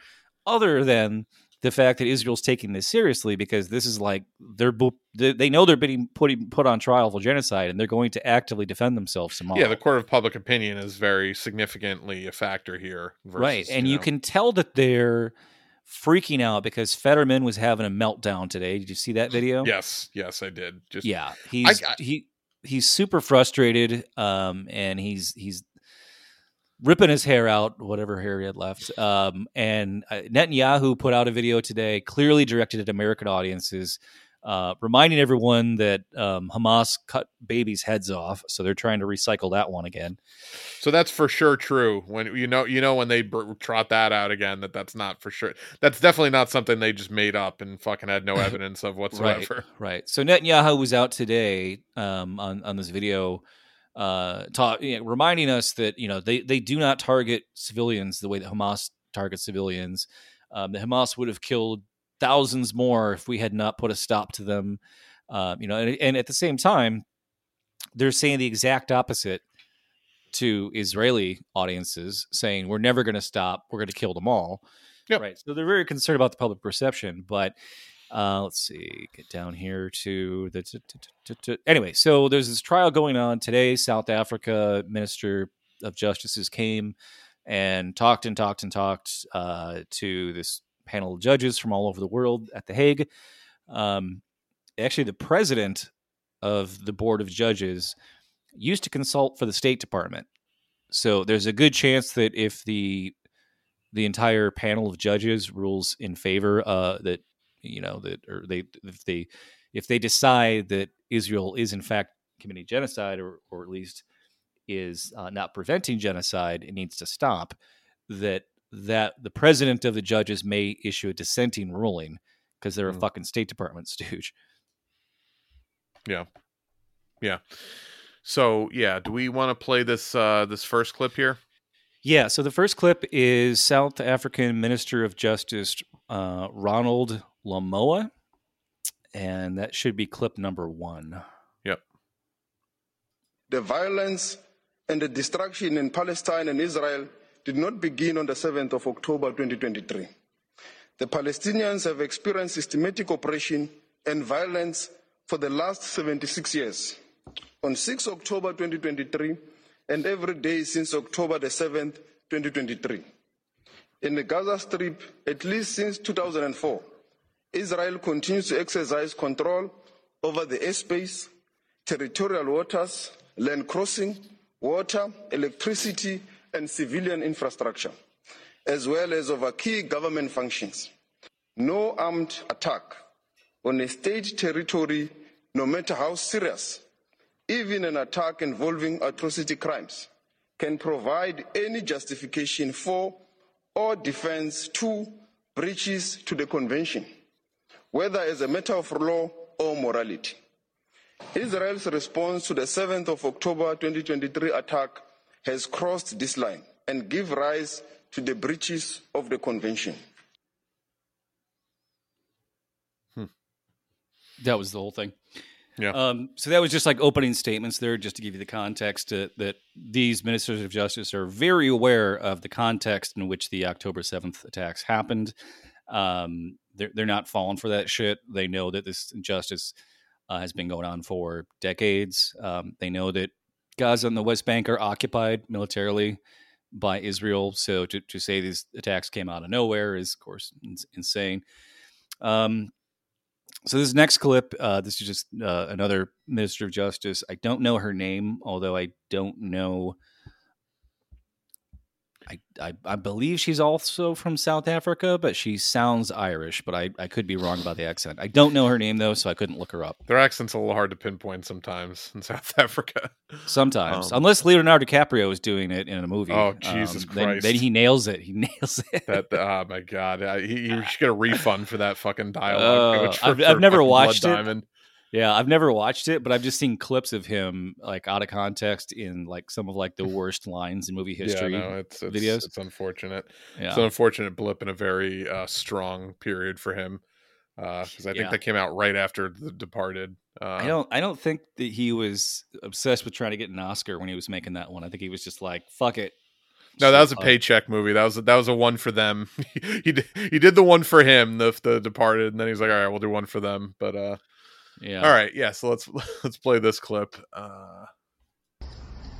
other than the fact that Israel's taking this seriously, because this is like they're they know they're being put put on trial for genocide, and they're going to actively defend themselves tomorrow. Yeah, the court of public opinion is very significantly a factor here, versus, right? And you, you know. Can tell that they're freaking out because Fetterman was having a meltdown today. Did you see that video? Yes, yes, I did. Just yeah, he's I, I, he he's super frustrated, um, and he's he's. ripping his hair out, whatever hair he had left. Um, and uh, Netanyahu put out a video today, clearly directed at American audiences, uh, reminding everyone that um, Hamas cut babies' heads off. So they're trying to recycle that one again. So that's for sure true. When you know, you know, when they br- trot that out again, that that's not for sure. That's definitely not something they just made up and fucking had no evidence of whatsoever. Right, right. So Netanyahu was out today um, on on this video. Uh, ta- you know, reminding us that you know they, they do not target civilians the way that Hamas targets civilians. Um, that Hamas would have killed thousands more if we had not put a stop to them. Um, you know, and, and at the same time, they're saying the exact opposite to Israeli audiences, saying we're never going to stop, we're going to kill them all. Yep. Right. So they're very concerned about the public perception, but. Uh, let's see, get down here to the. T- t- t- t- anyway, so there's this trial going on today. South Africa Minister of Justices came and talked and talked and talked uh, to this panel of judges from all over the world at The Hague. Um, actually, the president of the board of judges used to consult for the State Department. So there's a good chance that if the the entire panel of judges rules in favor, uh, that you know that or they if they if they decide that Israel is in fact committing genocide, or or at least is uh, not preventing genocide, it needs to stop. That that the president of the judges may issue a dissenting ruling because they're mm. a fucking State Department stooge. Yeah, yeah. So yeah, do we want to play this uh, this first clip here? Yeah. So the first clip is South African Minister of Justice uh, Ronald Lamola, and that should be clip number one. Yep. The violence and the destruction in Palestine and Israel did not begin on the seventh of October twenty twenty-three. The Palestinians have experienced systematic oppression and violence for the last seventy-six years. On the sixth of October twenty twenty-three, and every day since October the seventh, twenty twenty-three. In the Gaza Strip, at least since two thousand four, Israel continues to exercise control over the airspace, territorial waters, land crossing, water, electricity, and civilian infrastructure, as well as over key government functions. No armed attack on a state territory, no matter how serious, even an attack involving atrocity crimes, can provide any justification for or defense to breaches to the Convention, whether as a matter of law or morality. Israel's response to the seventh of October twenty twenty-three attack has crossed this line and give rise to the breaches of the Convention. Hmm. That was the whole thing. Yeah. Um, so that was just like opening statements there, just to give you the context uh, that these ministers of justice are very aware of the context in which the October seventh attacks happened. Um, they're, they're not falling for that shit. They know that this injustice uh, has been going on for decades. Um, they know that Gaza and the West Bank are occupied militarily by Israel. So to, to say these attacks came out of nowhere is, of course, insane. Um So this next clip, uh, this is just uh, another Minister of Justice. I don't know her name, although I don't know. I, I I believe she's also from South Africa, but she sounds Irish, but I, I could be wrong about the accent. I don't know her name, though, so I couldn't look her up. Their accent's a little hard to pinpoint sometimes in South Africa. Sometimes. Um, Unless Leonardo DiCaprio is doing it in a movie. Oh, Jesus um, Christ. Then, then he nails it. He nails it. That, oh, my God. I, he, you should get a refund for that fucking dialogue. Uh, for, I've, for I've never watched Blood it. Diamond. Yeah, I've never watched it, but I've just seen clips of him like out of context in like some of like the worst lines in movie history. Yeah, no, it's, it's, videos. It's unfortunate. Yeah. It's an unfortunate blip in a very uh, strong period for him because uh, I think yeah. that came out right after The Departed. Uh, I don't. I don't think that he was obsessed with trying to get an Oscar when he was making that one. I think he was just like, "Fuck it." No, that was a paycheck movie. That was a, that was a one for them. he he did, he did the one for him, the The Departed, and then he's like, "All right, we'll do one for them," but. uh Yeah. All right. Yeah. So let's let's play this clip. Uh...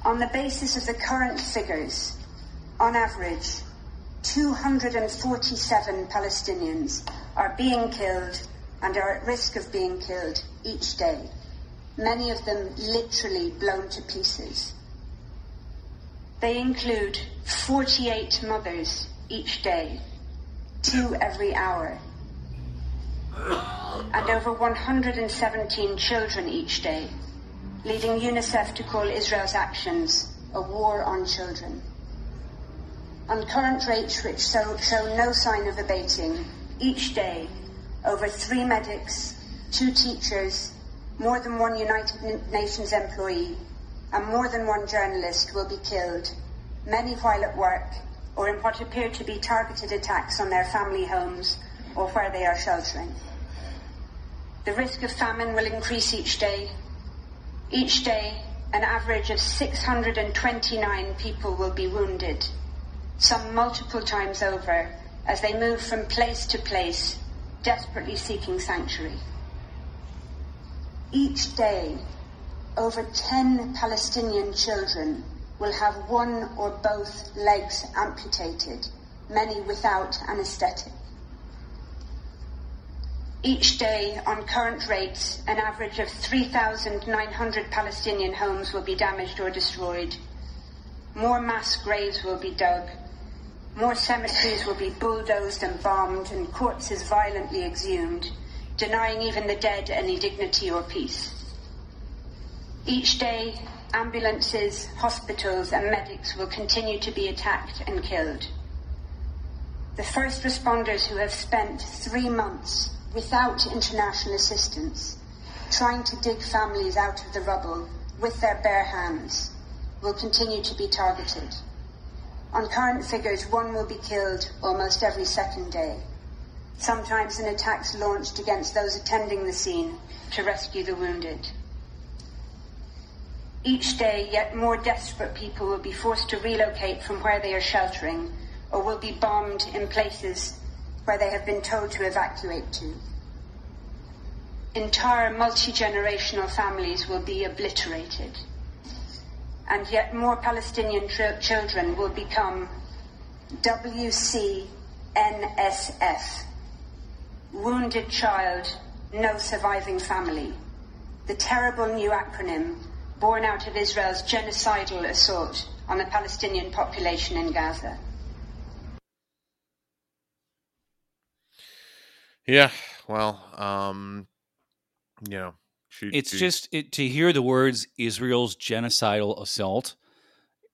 On the basis of the current figures, on average, two hundred forty-seven Palestinians are being killed and are at risk of being killed each day. Many of them literally blown to pieces. They include forty-eight mothers each day, two every hour. And over one hundred seventeen children each day, leading UNICEF to call Israel's actions a war on children. On current rates, which show, show no sign of abating, each day, over three medics, two teachers, more than one United Nations employee, and more than one journalist will be killed, many while at work, or in what appear to be targeted attacks on their family homes or where they are sheltering. The risk of famine will increase each day. Each day, an average of six hundred twenty-nine people will be wounded, some multiple times over, as they move from place to place, desperately seeking sanctuary. Each day, over ten Palestinian children will have one or both legs amputated, many without anesthetic. Each day, on current rates, an average of three thousand nine hundred Palestinian homes will be damaged or destroyed. More mass graves will be dug. More cemeteries will be bulldozed and bombed, and corpses violently exhumed, denying even the dead any dignity or peace. Each day, ambulances, hospitals, and medics will continue to be attacked and killed. The first responders who have spent three months without international assistance, trying to dig families out of the rubble with their bare hands, will continue to be targeted. On current figures, one will be killed almost every second day, sometimes in attacks launched against those attending the scene to rescue the wounded. Each day, yet more desperate people will be forced to relocate from where they are sheltering, or will be bombed in places where they have been told to evacuate to. Entire multi-generational families will be obliterated, and yet more Palestinian tr- children will become W C N S F, Wounded Child, No Surviving Family, the terrible new acronym born out of Israel's genocidal assault on the Palestinian population in Gaza. Yeah, well, um, you know, she, it's she, just it, to hear the words Israel's genocidal assault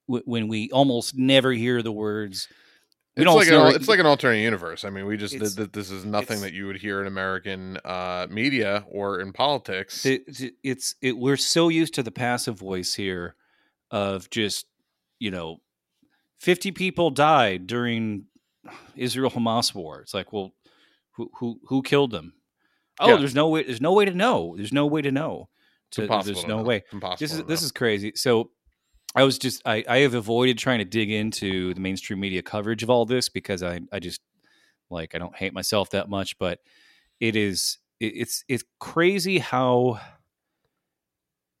w- when we almost never hear the words. We it's don't like an, it, it's like an alternate universe. I mean, we just th- th- this is nothing that you would hear in American uh, media or in politics. It, it's it, we're so used to the passive voice here of just, you know, fifty people died during Israel-Hamas war. It's like, well, Who who who killed them? Oh, yeah. there's no way. There's no way to know. There's no way to know. To, there's no know. way. Impossible this is this is crazy. So I was just I, I have avoided trying to dig into the mainstream media coverage of all this because I, I just like I don't hate myself that much, but it is it, it's it's crazy how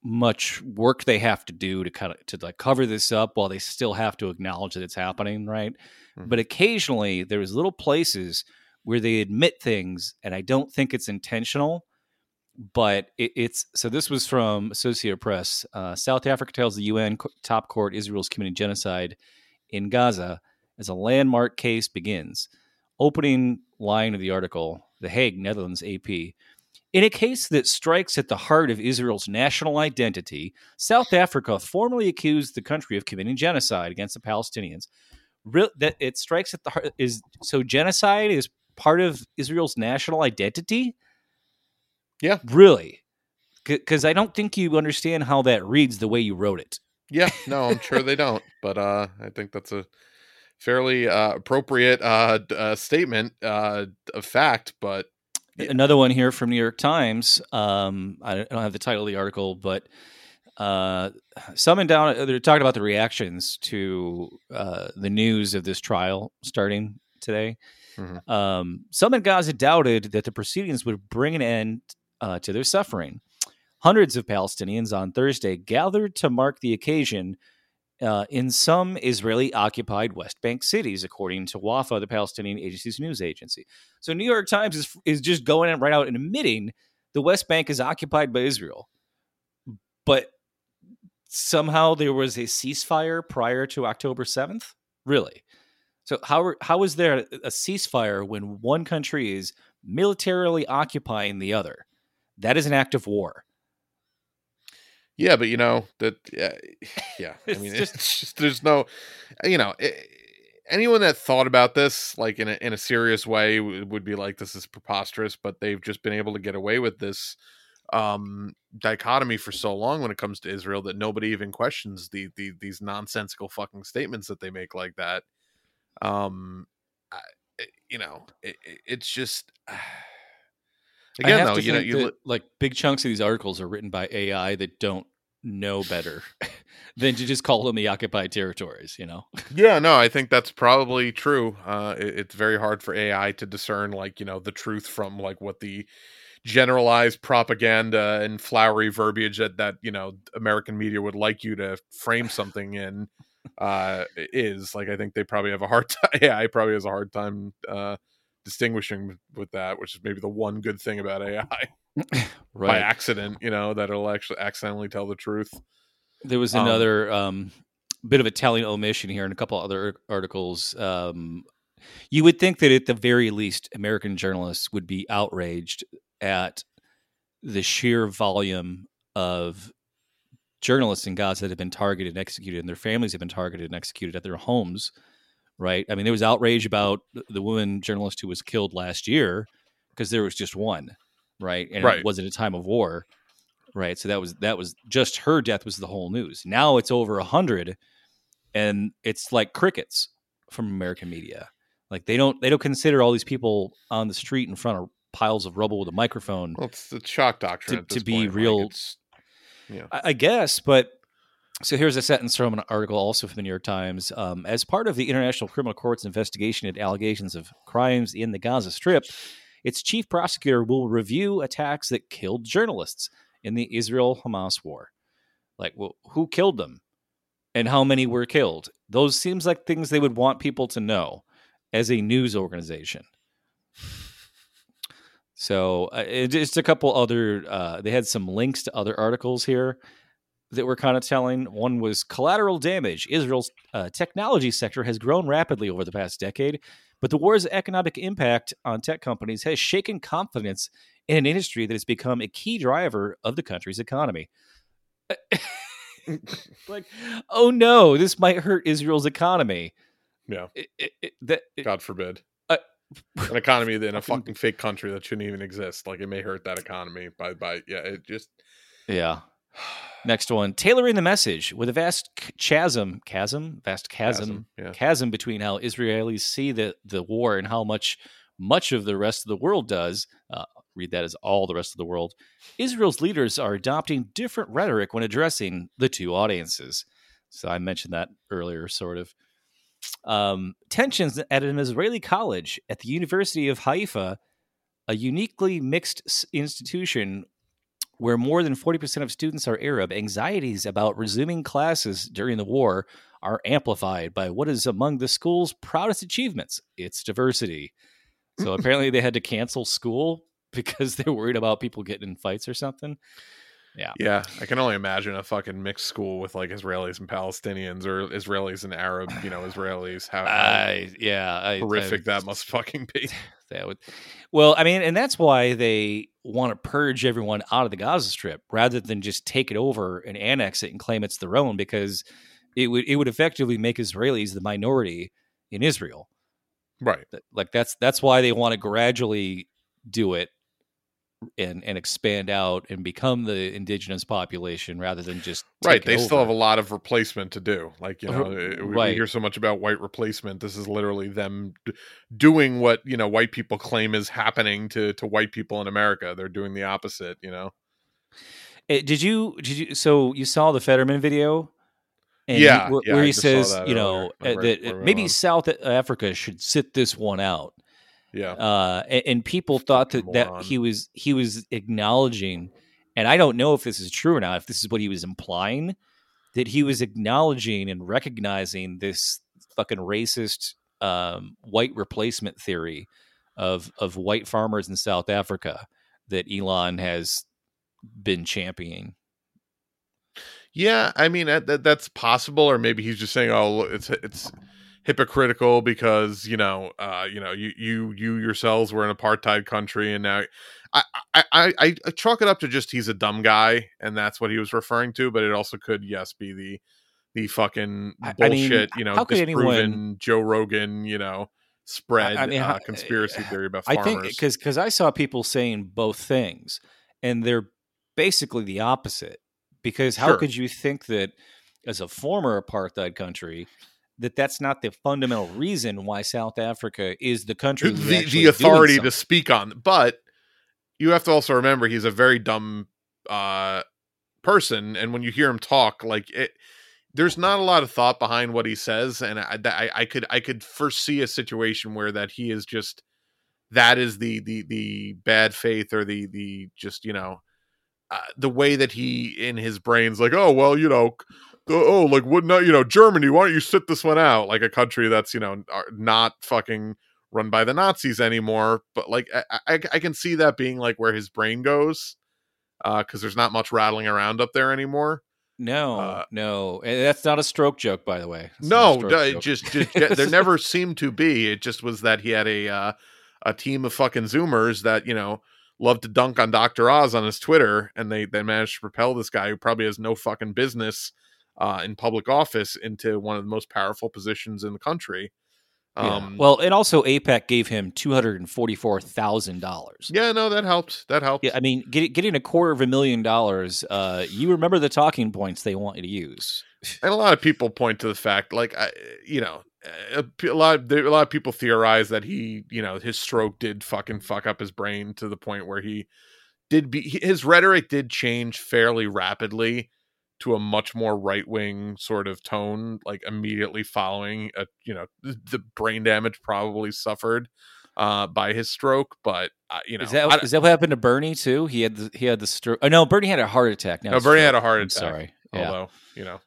much work they have to do to kind of to like cover this up while they still have to acknowledge that it's happening, right? Mm-hmm. But occasionally there is little places where they admit things, and I don't think it's intentional, but it, it's... So this was from Associated Press. Uh, South Africa tells the U N co- top court Israel's committing genocide in Gaza as a landmark case begins. Opening line of the article, The Hague, Netherlands, A P. In a case that strikes at the heart of Israel's national identity, South Africa formally accused the country of committing genocide against the Palestinians. Real, that it strikes at the heart... is So genocide is part of Israel's national identity? Yeah. Really? Because C- I don't think you understand how that reads the way you wrote it. Yeah, no, I'm sure they don't. But uh, I think that's a fairly uh, appropriate uh, uh, statement uh, of fact. But yeah. Another one here from New York Times. Um, I don't have the title of the article, but uh, someone down, they're talking about the reactions to uh, the news of this trial starting today. Mm-hmm. Um, some in Gaza doubted that the proceedings would bring an end uh, to their suffering. Hundreds of Palestinians on Thursday gathered to mark the occasion uh, in some Israeli-occupied West Bank cities, according to WAFA, the Palestinian agency's news agency. So New York Times is is just going right out and admitting the West Bank is occupied by Israel. But somehow there was a ceasefire prior to October seventh? Really? So how how is there a ceasefire when one country is militarily occupying the other? That is an act of war. Yeah, but you know that. Yeah, yeah. I mean, it's just, it's just there's no, you know, it, anyone that thought about this like in a, in a serious way would be like, this is preposterous. But they've just been able to get away with this um, dichotomy for so long when it comes to Israel that nobody even questions the, the these nonsensical fucking statements that they make like that. Um, I, you know, it, it, it's just uh... again though, you know, you that, li- like big chunks of these articles are written by A I that don't know better than to just call them the occupied territories. You know? Yeah, no, I think that's probably true. Uh, it, it's very hard for A I to discern, like you know, the truth from like what the generalized propaganda and flowery verbiage that that you know American media would like you to frame something in. uh is like I think they probably have a hard time yeah I probably has a hard time uh distinguishing with that, which is maybe the one good thing about A I. Right. By accident, you know, that it'll actually accidentally tell the truth. There was another um, um, bit of a telling omission here in a couple other articles. Um, you would think that at the very least, American journalists would be outraged at the sheer volume of journalists in Gaza that have been targeted and executed, and their families have been targeted and executed at their homes, right? I mean, there was outrage about the woman journalist who was killed last year because there was just one, right? And right. It wasn't a time of war, right? So that was that was just her death was the whole news. Now it's over a hundred, and it's like crickets from American media. Like they don't they don't consider all these people on the street in front of piles of rubble with a microphone. Well, it's the shock doctrine to, at this to be point. real. Like yeah. I, I guess. But so here's a sentence from an article also from the New York Times. Um, as part of the International Criminal Court's investigation into allegations of crimes in the Gaza Strip, its chief prosecutor will review attacks that killed journalists in the Israel-Hamas war. Like, well, who killed them and how many were killed? Those seems like things they would want people to know as a news organization. So uh, it, just a couple other, uh, they had some links to other articles here that were kind of telling. One was collateral damage. Israel's uh, technology sector has grown rapidly over the past decade, but the war's economic impact on tech companies has shaken confidence in an industry that has become a key driver of the country's economy. Like, oh no, this might hurt Israel's economy. Yeah. It, it, it, that, it, God forbid. An economy in a fucking fake country that shouldn't even exist. Like, it may hurt that economy by, by, yeah, it just. Yeah. Next one. Tailoring the message with a vast chasm, chasm, vast chasm, chasm, yeah. chasm between how Israelis see the, the war and how much, much of the rest of the world does. Uh, read that as all the rest of the world. Israel's leaders are adopting different rhetoric when addressing the two audiences. So I mentioned that earlier, sort of. Um, tensions at an Israeli college at the University of Haifa, a uniquely mixed institution where more than forty percent of students are Arab, anxieties about resuming classes during the war are amplified by what is among the school's proudest achievements, its diversity. So apparently they had to cancel school because they're worried about people getting in fights or something. Yeah, yeah. I can only imagine a fucking mixed school with like Israelis and Palestinians, or Israelis and Arab, you know, Israelis. How, I, how yeah, I, horrific I, I, that must fucking be. That would, well, I mean, and that's why they want to purge everyone out of the Gaza Strip rather than just take it over and annex it and claim it's their own, because it would it would effectively make Israelis the minority in Israel. Right. Like that's that's why they want to gradually do it. And, and expand out and become the indigenous population rather than just right. They over. still have a lot of replacement to do. Like, you know, uh, we, right. we hear so much about white replacement. This is literally them d- doing what, you know, white people claim is happening to, to white people in America. They're doing the opposite, you know? It, did you, did you, so you saw the Fetterman video and yeah, he, where, yeah, where he says, you know, uh, that uh, maybe on. South Africa should sit this one out. Yeah, uh, and, and people thought that, that he was he was acknowledging, and I don't know if this is true or not, if this is what he was implying, that he was acknowledging and recognizing this fucking racist um, white replacement theory of of white farmers in South Africa that Elon has been championing. Yeah, I mean that that's possible, or maybe he's just saying, "Oh, it's it's." hypocritical because you know uh you know you you you yourselves were an apartheid country, and now I, I i i chalk it up to just he's a dumb guy and that's what he was referring to, but it also could yes be the the fucking bullshit I mean, you know disproven anyone... Joe Rogan you know spread I mean, how, uh, conspiracy theory about farmers. I think because because I saw people saying both things and they're basically the opposite, because how sure. could you think that as a former apartheid country that that's not the fundamental reason why South Africa is the country. The, the authority to speak on. But you have to also remember he's a very dumb uh, person. And when you hear him talk, like it, there's not a lot of thought behind what he says. And I, I, I could, I could foresee a situation where that he is just, that is the, the, the bad faith or the, the just, you know, uh, the way that he in his brain's like, oh, well, you know, oh, like, wouldn't you know, Germany, why don't you sit this one out? Like a country that's, you know, not fucking run by the Nazis anymore. But like, I, I, I can see that being like where his brain goes, uh, because there's not much rattling around up there anymore. No, uh, no, that's not a stroke joke, by the way. That's no, d- just, just there never seemed to be. It just was that he had a uh, a team of fucking Zoomers that, you know, loved to dunk on Doctor Oz on his Twitter, and they they managed to propel this guy who probably has no fucking business uh, in public office into one of the most powerful positions in the country. Um, yeah. Well, and also AIPAC gave him two hundred forty-four thousand dollars. Yeah, no, that helped. That helped. Yeah, I mean, get, getting a quarter of a million dollars, uh, you remember the talking points they want you to use. And a lot of people point to the fact, like, I, you know, a, a lot of, a lot of people theorize that he, you know, his stroke did fucking fuck up his brain to the point where he did be, his rhetoric did change fairly rapidly to a much more right-wing sort of tone, like immediately following a, you know, the, the brain damage probably suffered uh, by his stroke. But uh, you know, is that, is that what happened to Bernie too? He had the, he had the stroke. Oh no, Bernie had a heart attack. No, no Bernie stroke. had a heart attack. I'm sorry. Yeah. Although, you know,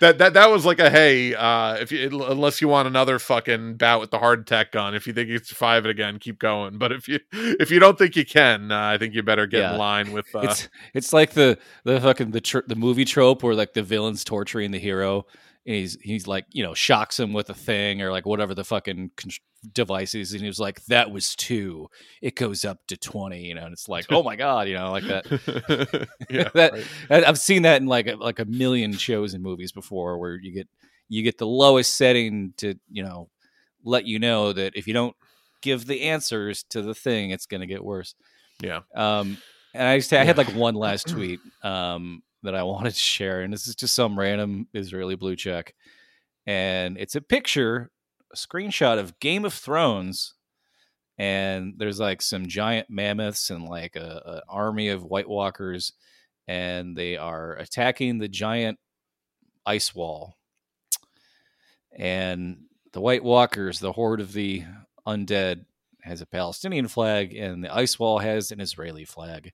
that, that, that was like a, hey, uh, if you, unless you want another fucking bout with the heart attack gun, if you think you can survive it again, keep going. But if you, if you don't think you can, uh, I think you better get yeah. in line with, uh, it's, it's like the, the fucking, the, tr- the movie trope where like the villain's torturing the hero and he's, he's like, you know, shocks him with a thing or like whatever the fucking con- device is. And he was like, that was two, it goes up to twenty, you know, and it's like, oh my God, you know, like that, yeah, that right. I've seen that in like a, like a million shows and movies before where you get, you get the lowest setting to, you know, let you know that if you don't give the answers to the thing, it's going to get worse. Yeah. Um, and I just, I had like one last tweet, um, that I wanted to share, and this is just some random Israeli blue check. And it's a picture, a screenshot of Game of Thrones, and there's like some giant mammoths and like a, a army of White Walkers, and they are attacking the giant ice wall. And the White Walkers, the horde of the undead, has a Palestinian flag, and the ice wall has an Israeli flag.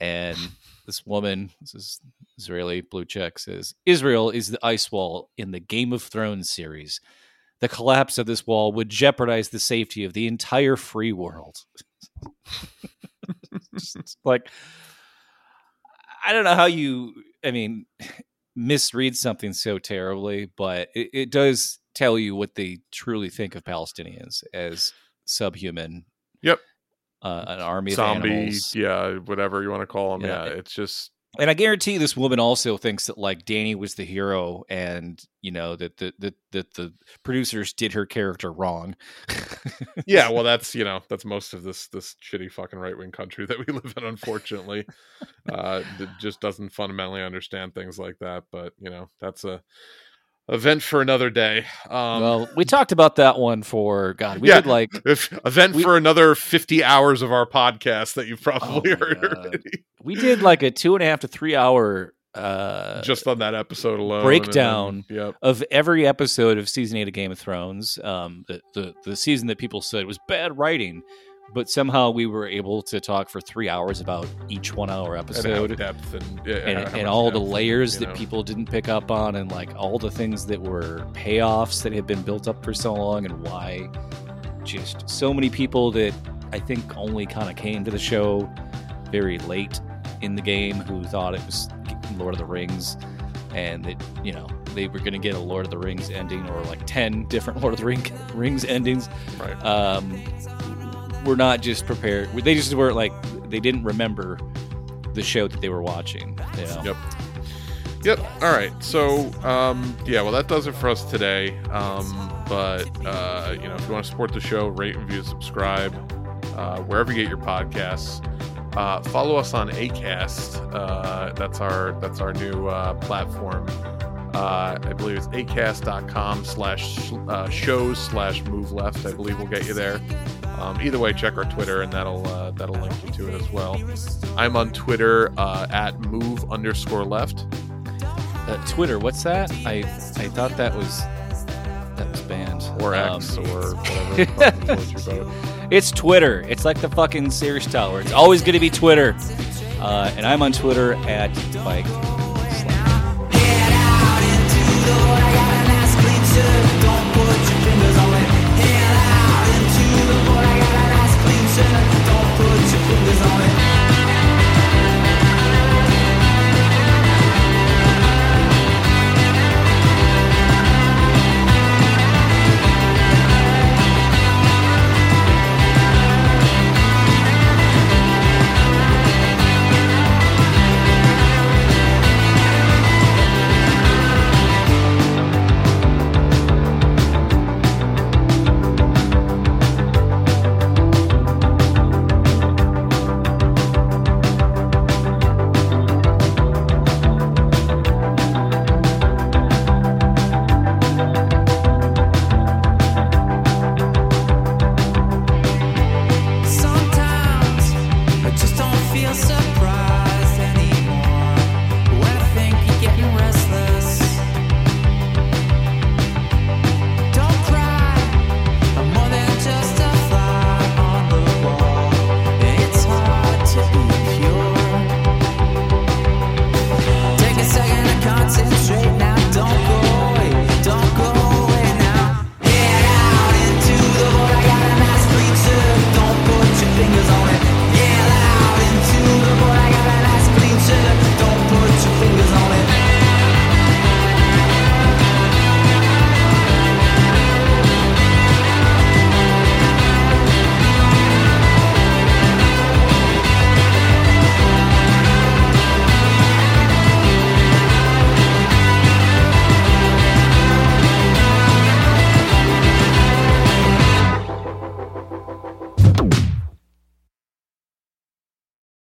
And this woman, this is Israeli blue check, says, Israel is the ice wall in the Game of Thrones series. The collapse of this wall would jeopardize the safety of the entire free world. Like, I don't know how you, I mean, misread something so terribly, but it, it does tell you what they truly think of Palestinians as subhuman. Yep. Uh, an army Zombie, of animals. Yeah, whatever you want to call them. Yeah, yeah, it's just. And I guarantee this woman also thinks that like Danny was the hero, and you know that the that, that the producers did her character wrong. Yeah, well, that's, you know, that's most of this this shitty fucking right wing country that we live in, unfortunately. uh, it just doesn't fundamentally understand things like that. But you know, that's a event for another day. Um, well, we talked about that one for God. We yeah, did like if, event we, for another fifty hours of our podcast that you've probably oh heard already. We did like a two and a half to three hour uh just on that episode alone breakdown then, yep. of every episode of season eight of Game of Thrones, um the, the the season that people said was bad writing, but somehow we were able to talk for three hours about each one hour episode and depth and, yeah, and, and all depth the layers and, that know. people didn't pick up on, and like all the things that were payoffs that had been built up for so long, and why just so many people that I think only kind of came to the show very late in the game who thought it was Lord of the Rings, and that, you know, they were going to get a Lord of the Rings ending or like ten different Lord of the Ring, Rings endings. Right. Um, we're not just prepared. They just weren't like, they didn't remember the show that they were watching. You know? Yep. Yep. All right. So, um, yeah, well, that does it for us today. Um, but, uh, you know, if you want to support the show, rate, review, subscribe, uh, wherever you get your podcasts. Uh, follow us on Acast. Uh, that's our that's our new uh, platform. Uh, I believe it's acast.com slash shows slash move left. I believe we'll get you there. Um, either way, check our Twitter, and that'll uh, that'll link you to it as well. I'm on Twitter uh, at move underscore left. Uh, Twitter, what's that? I I thought that was that was banned or X um, or whatever. It's Twitter. It's like the fucking Sears Tower. It's always going to be Twitter. Uh, and I'm on Twitter at Mike.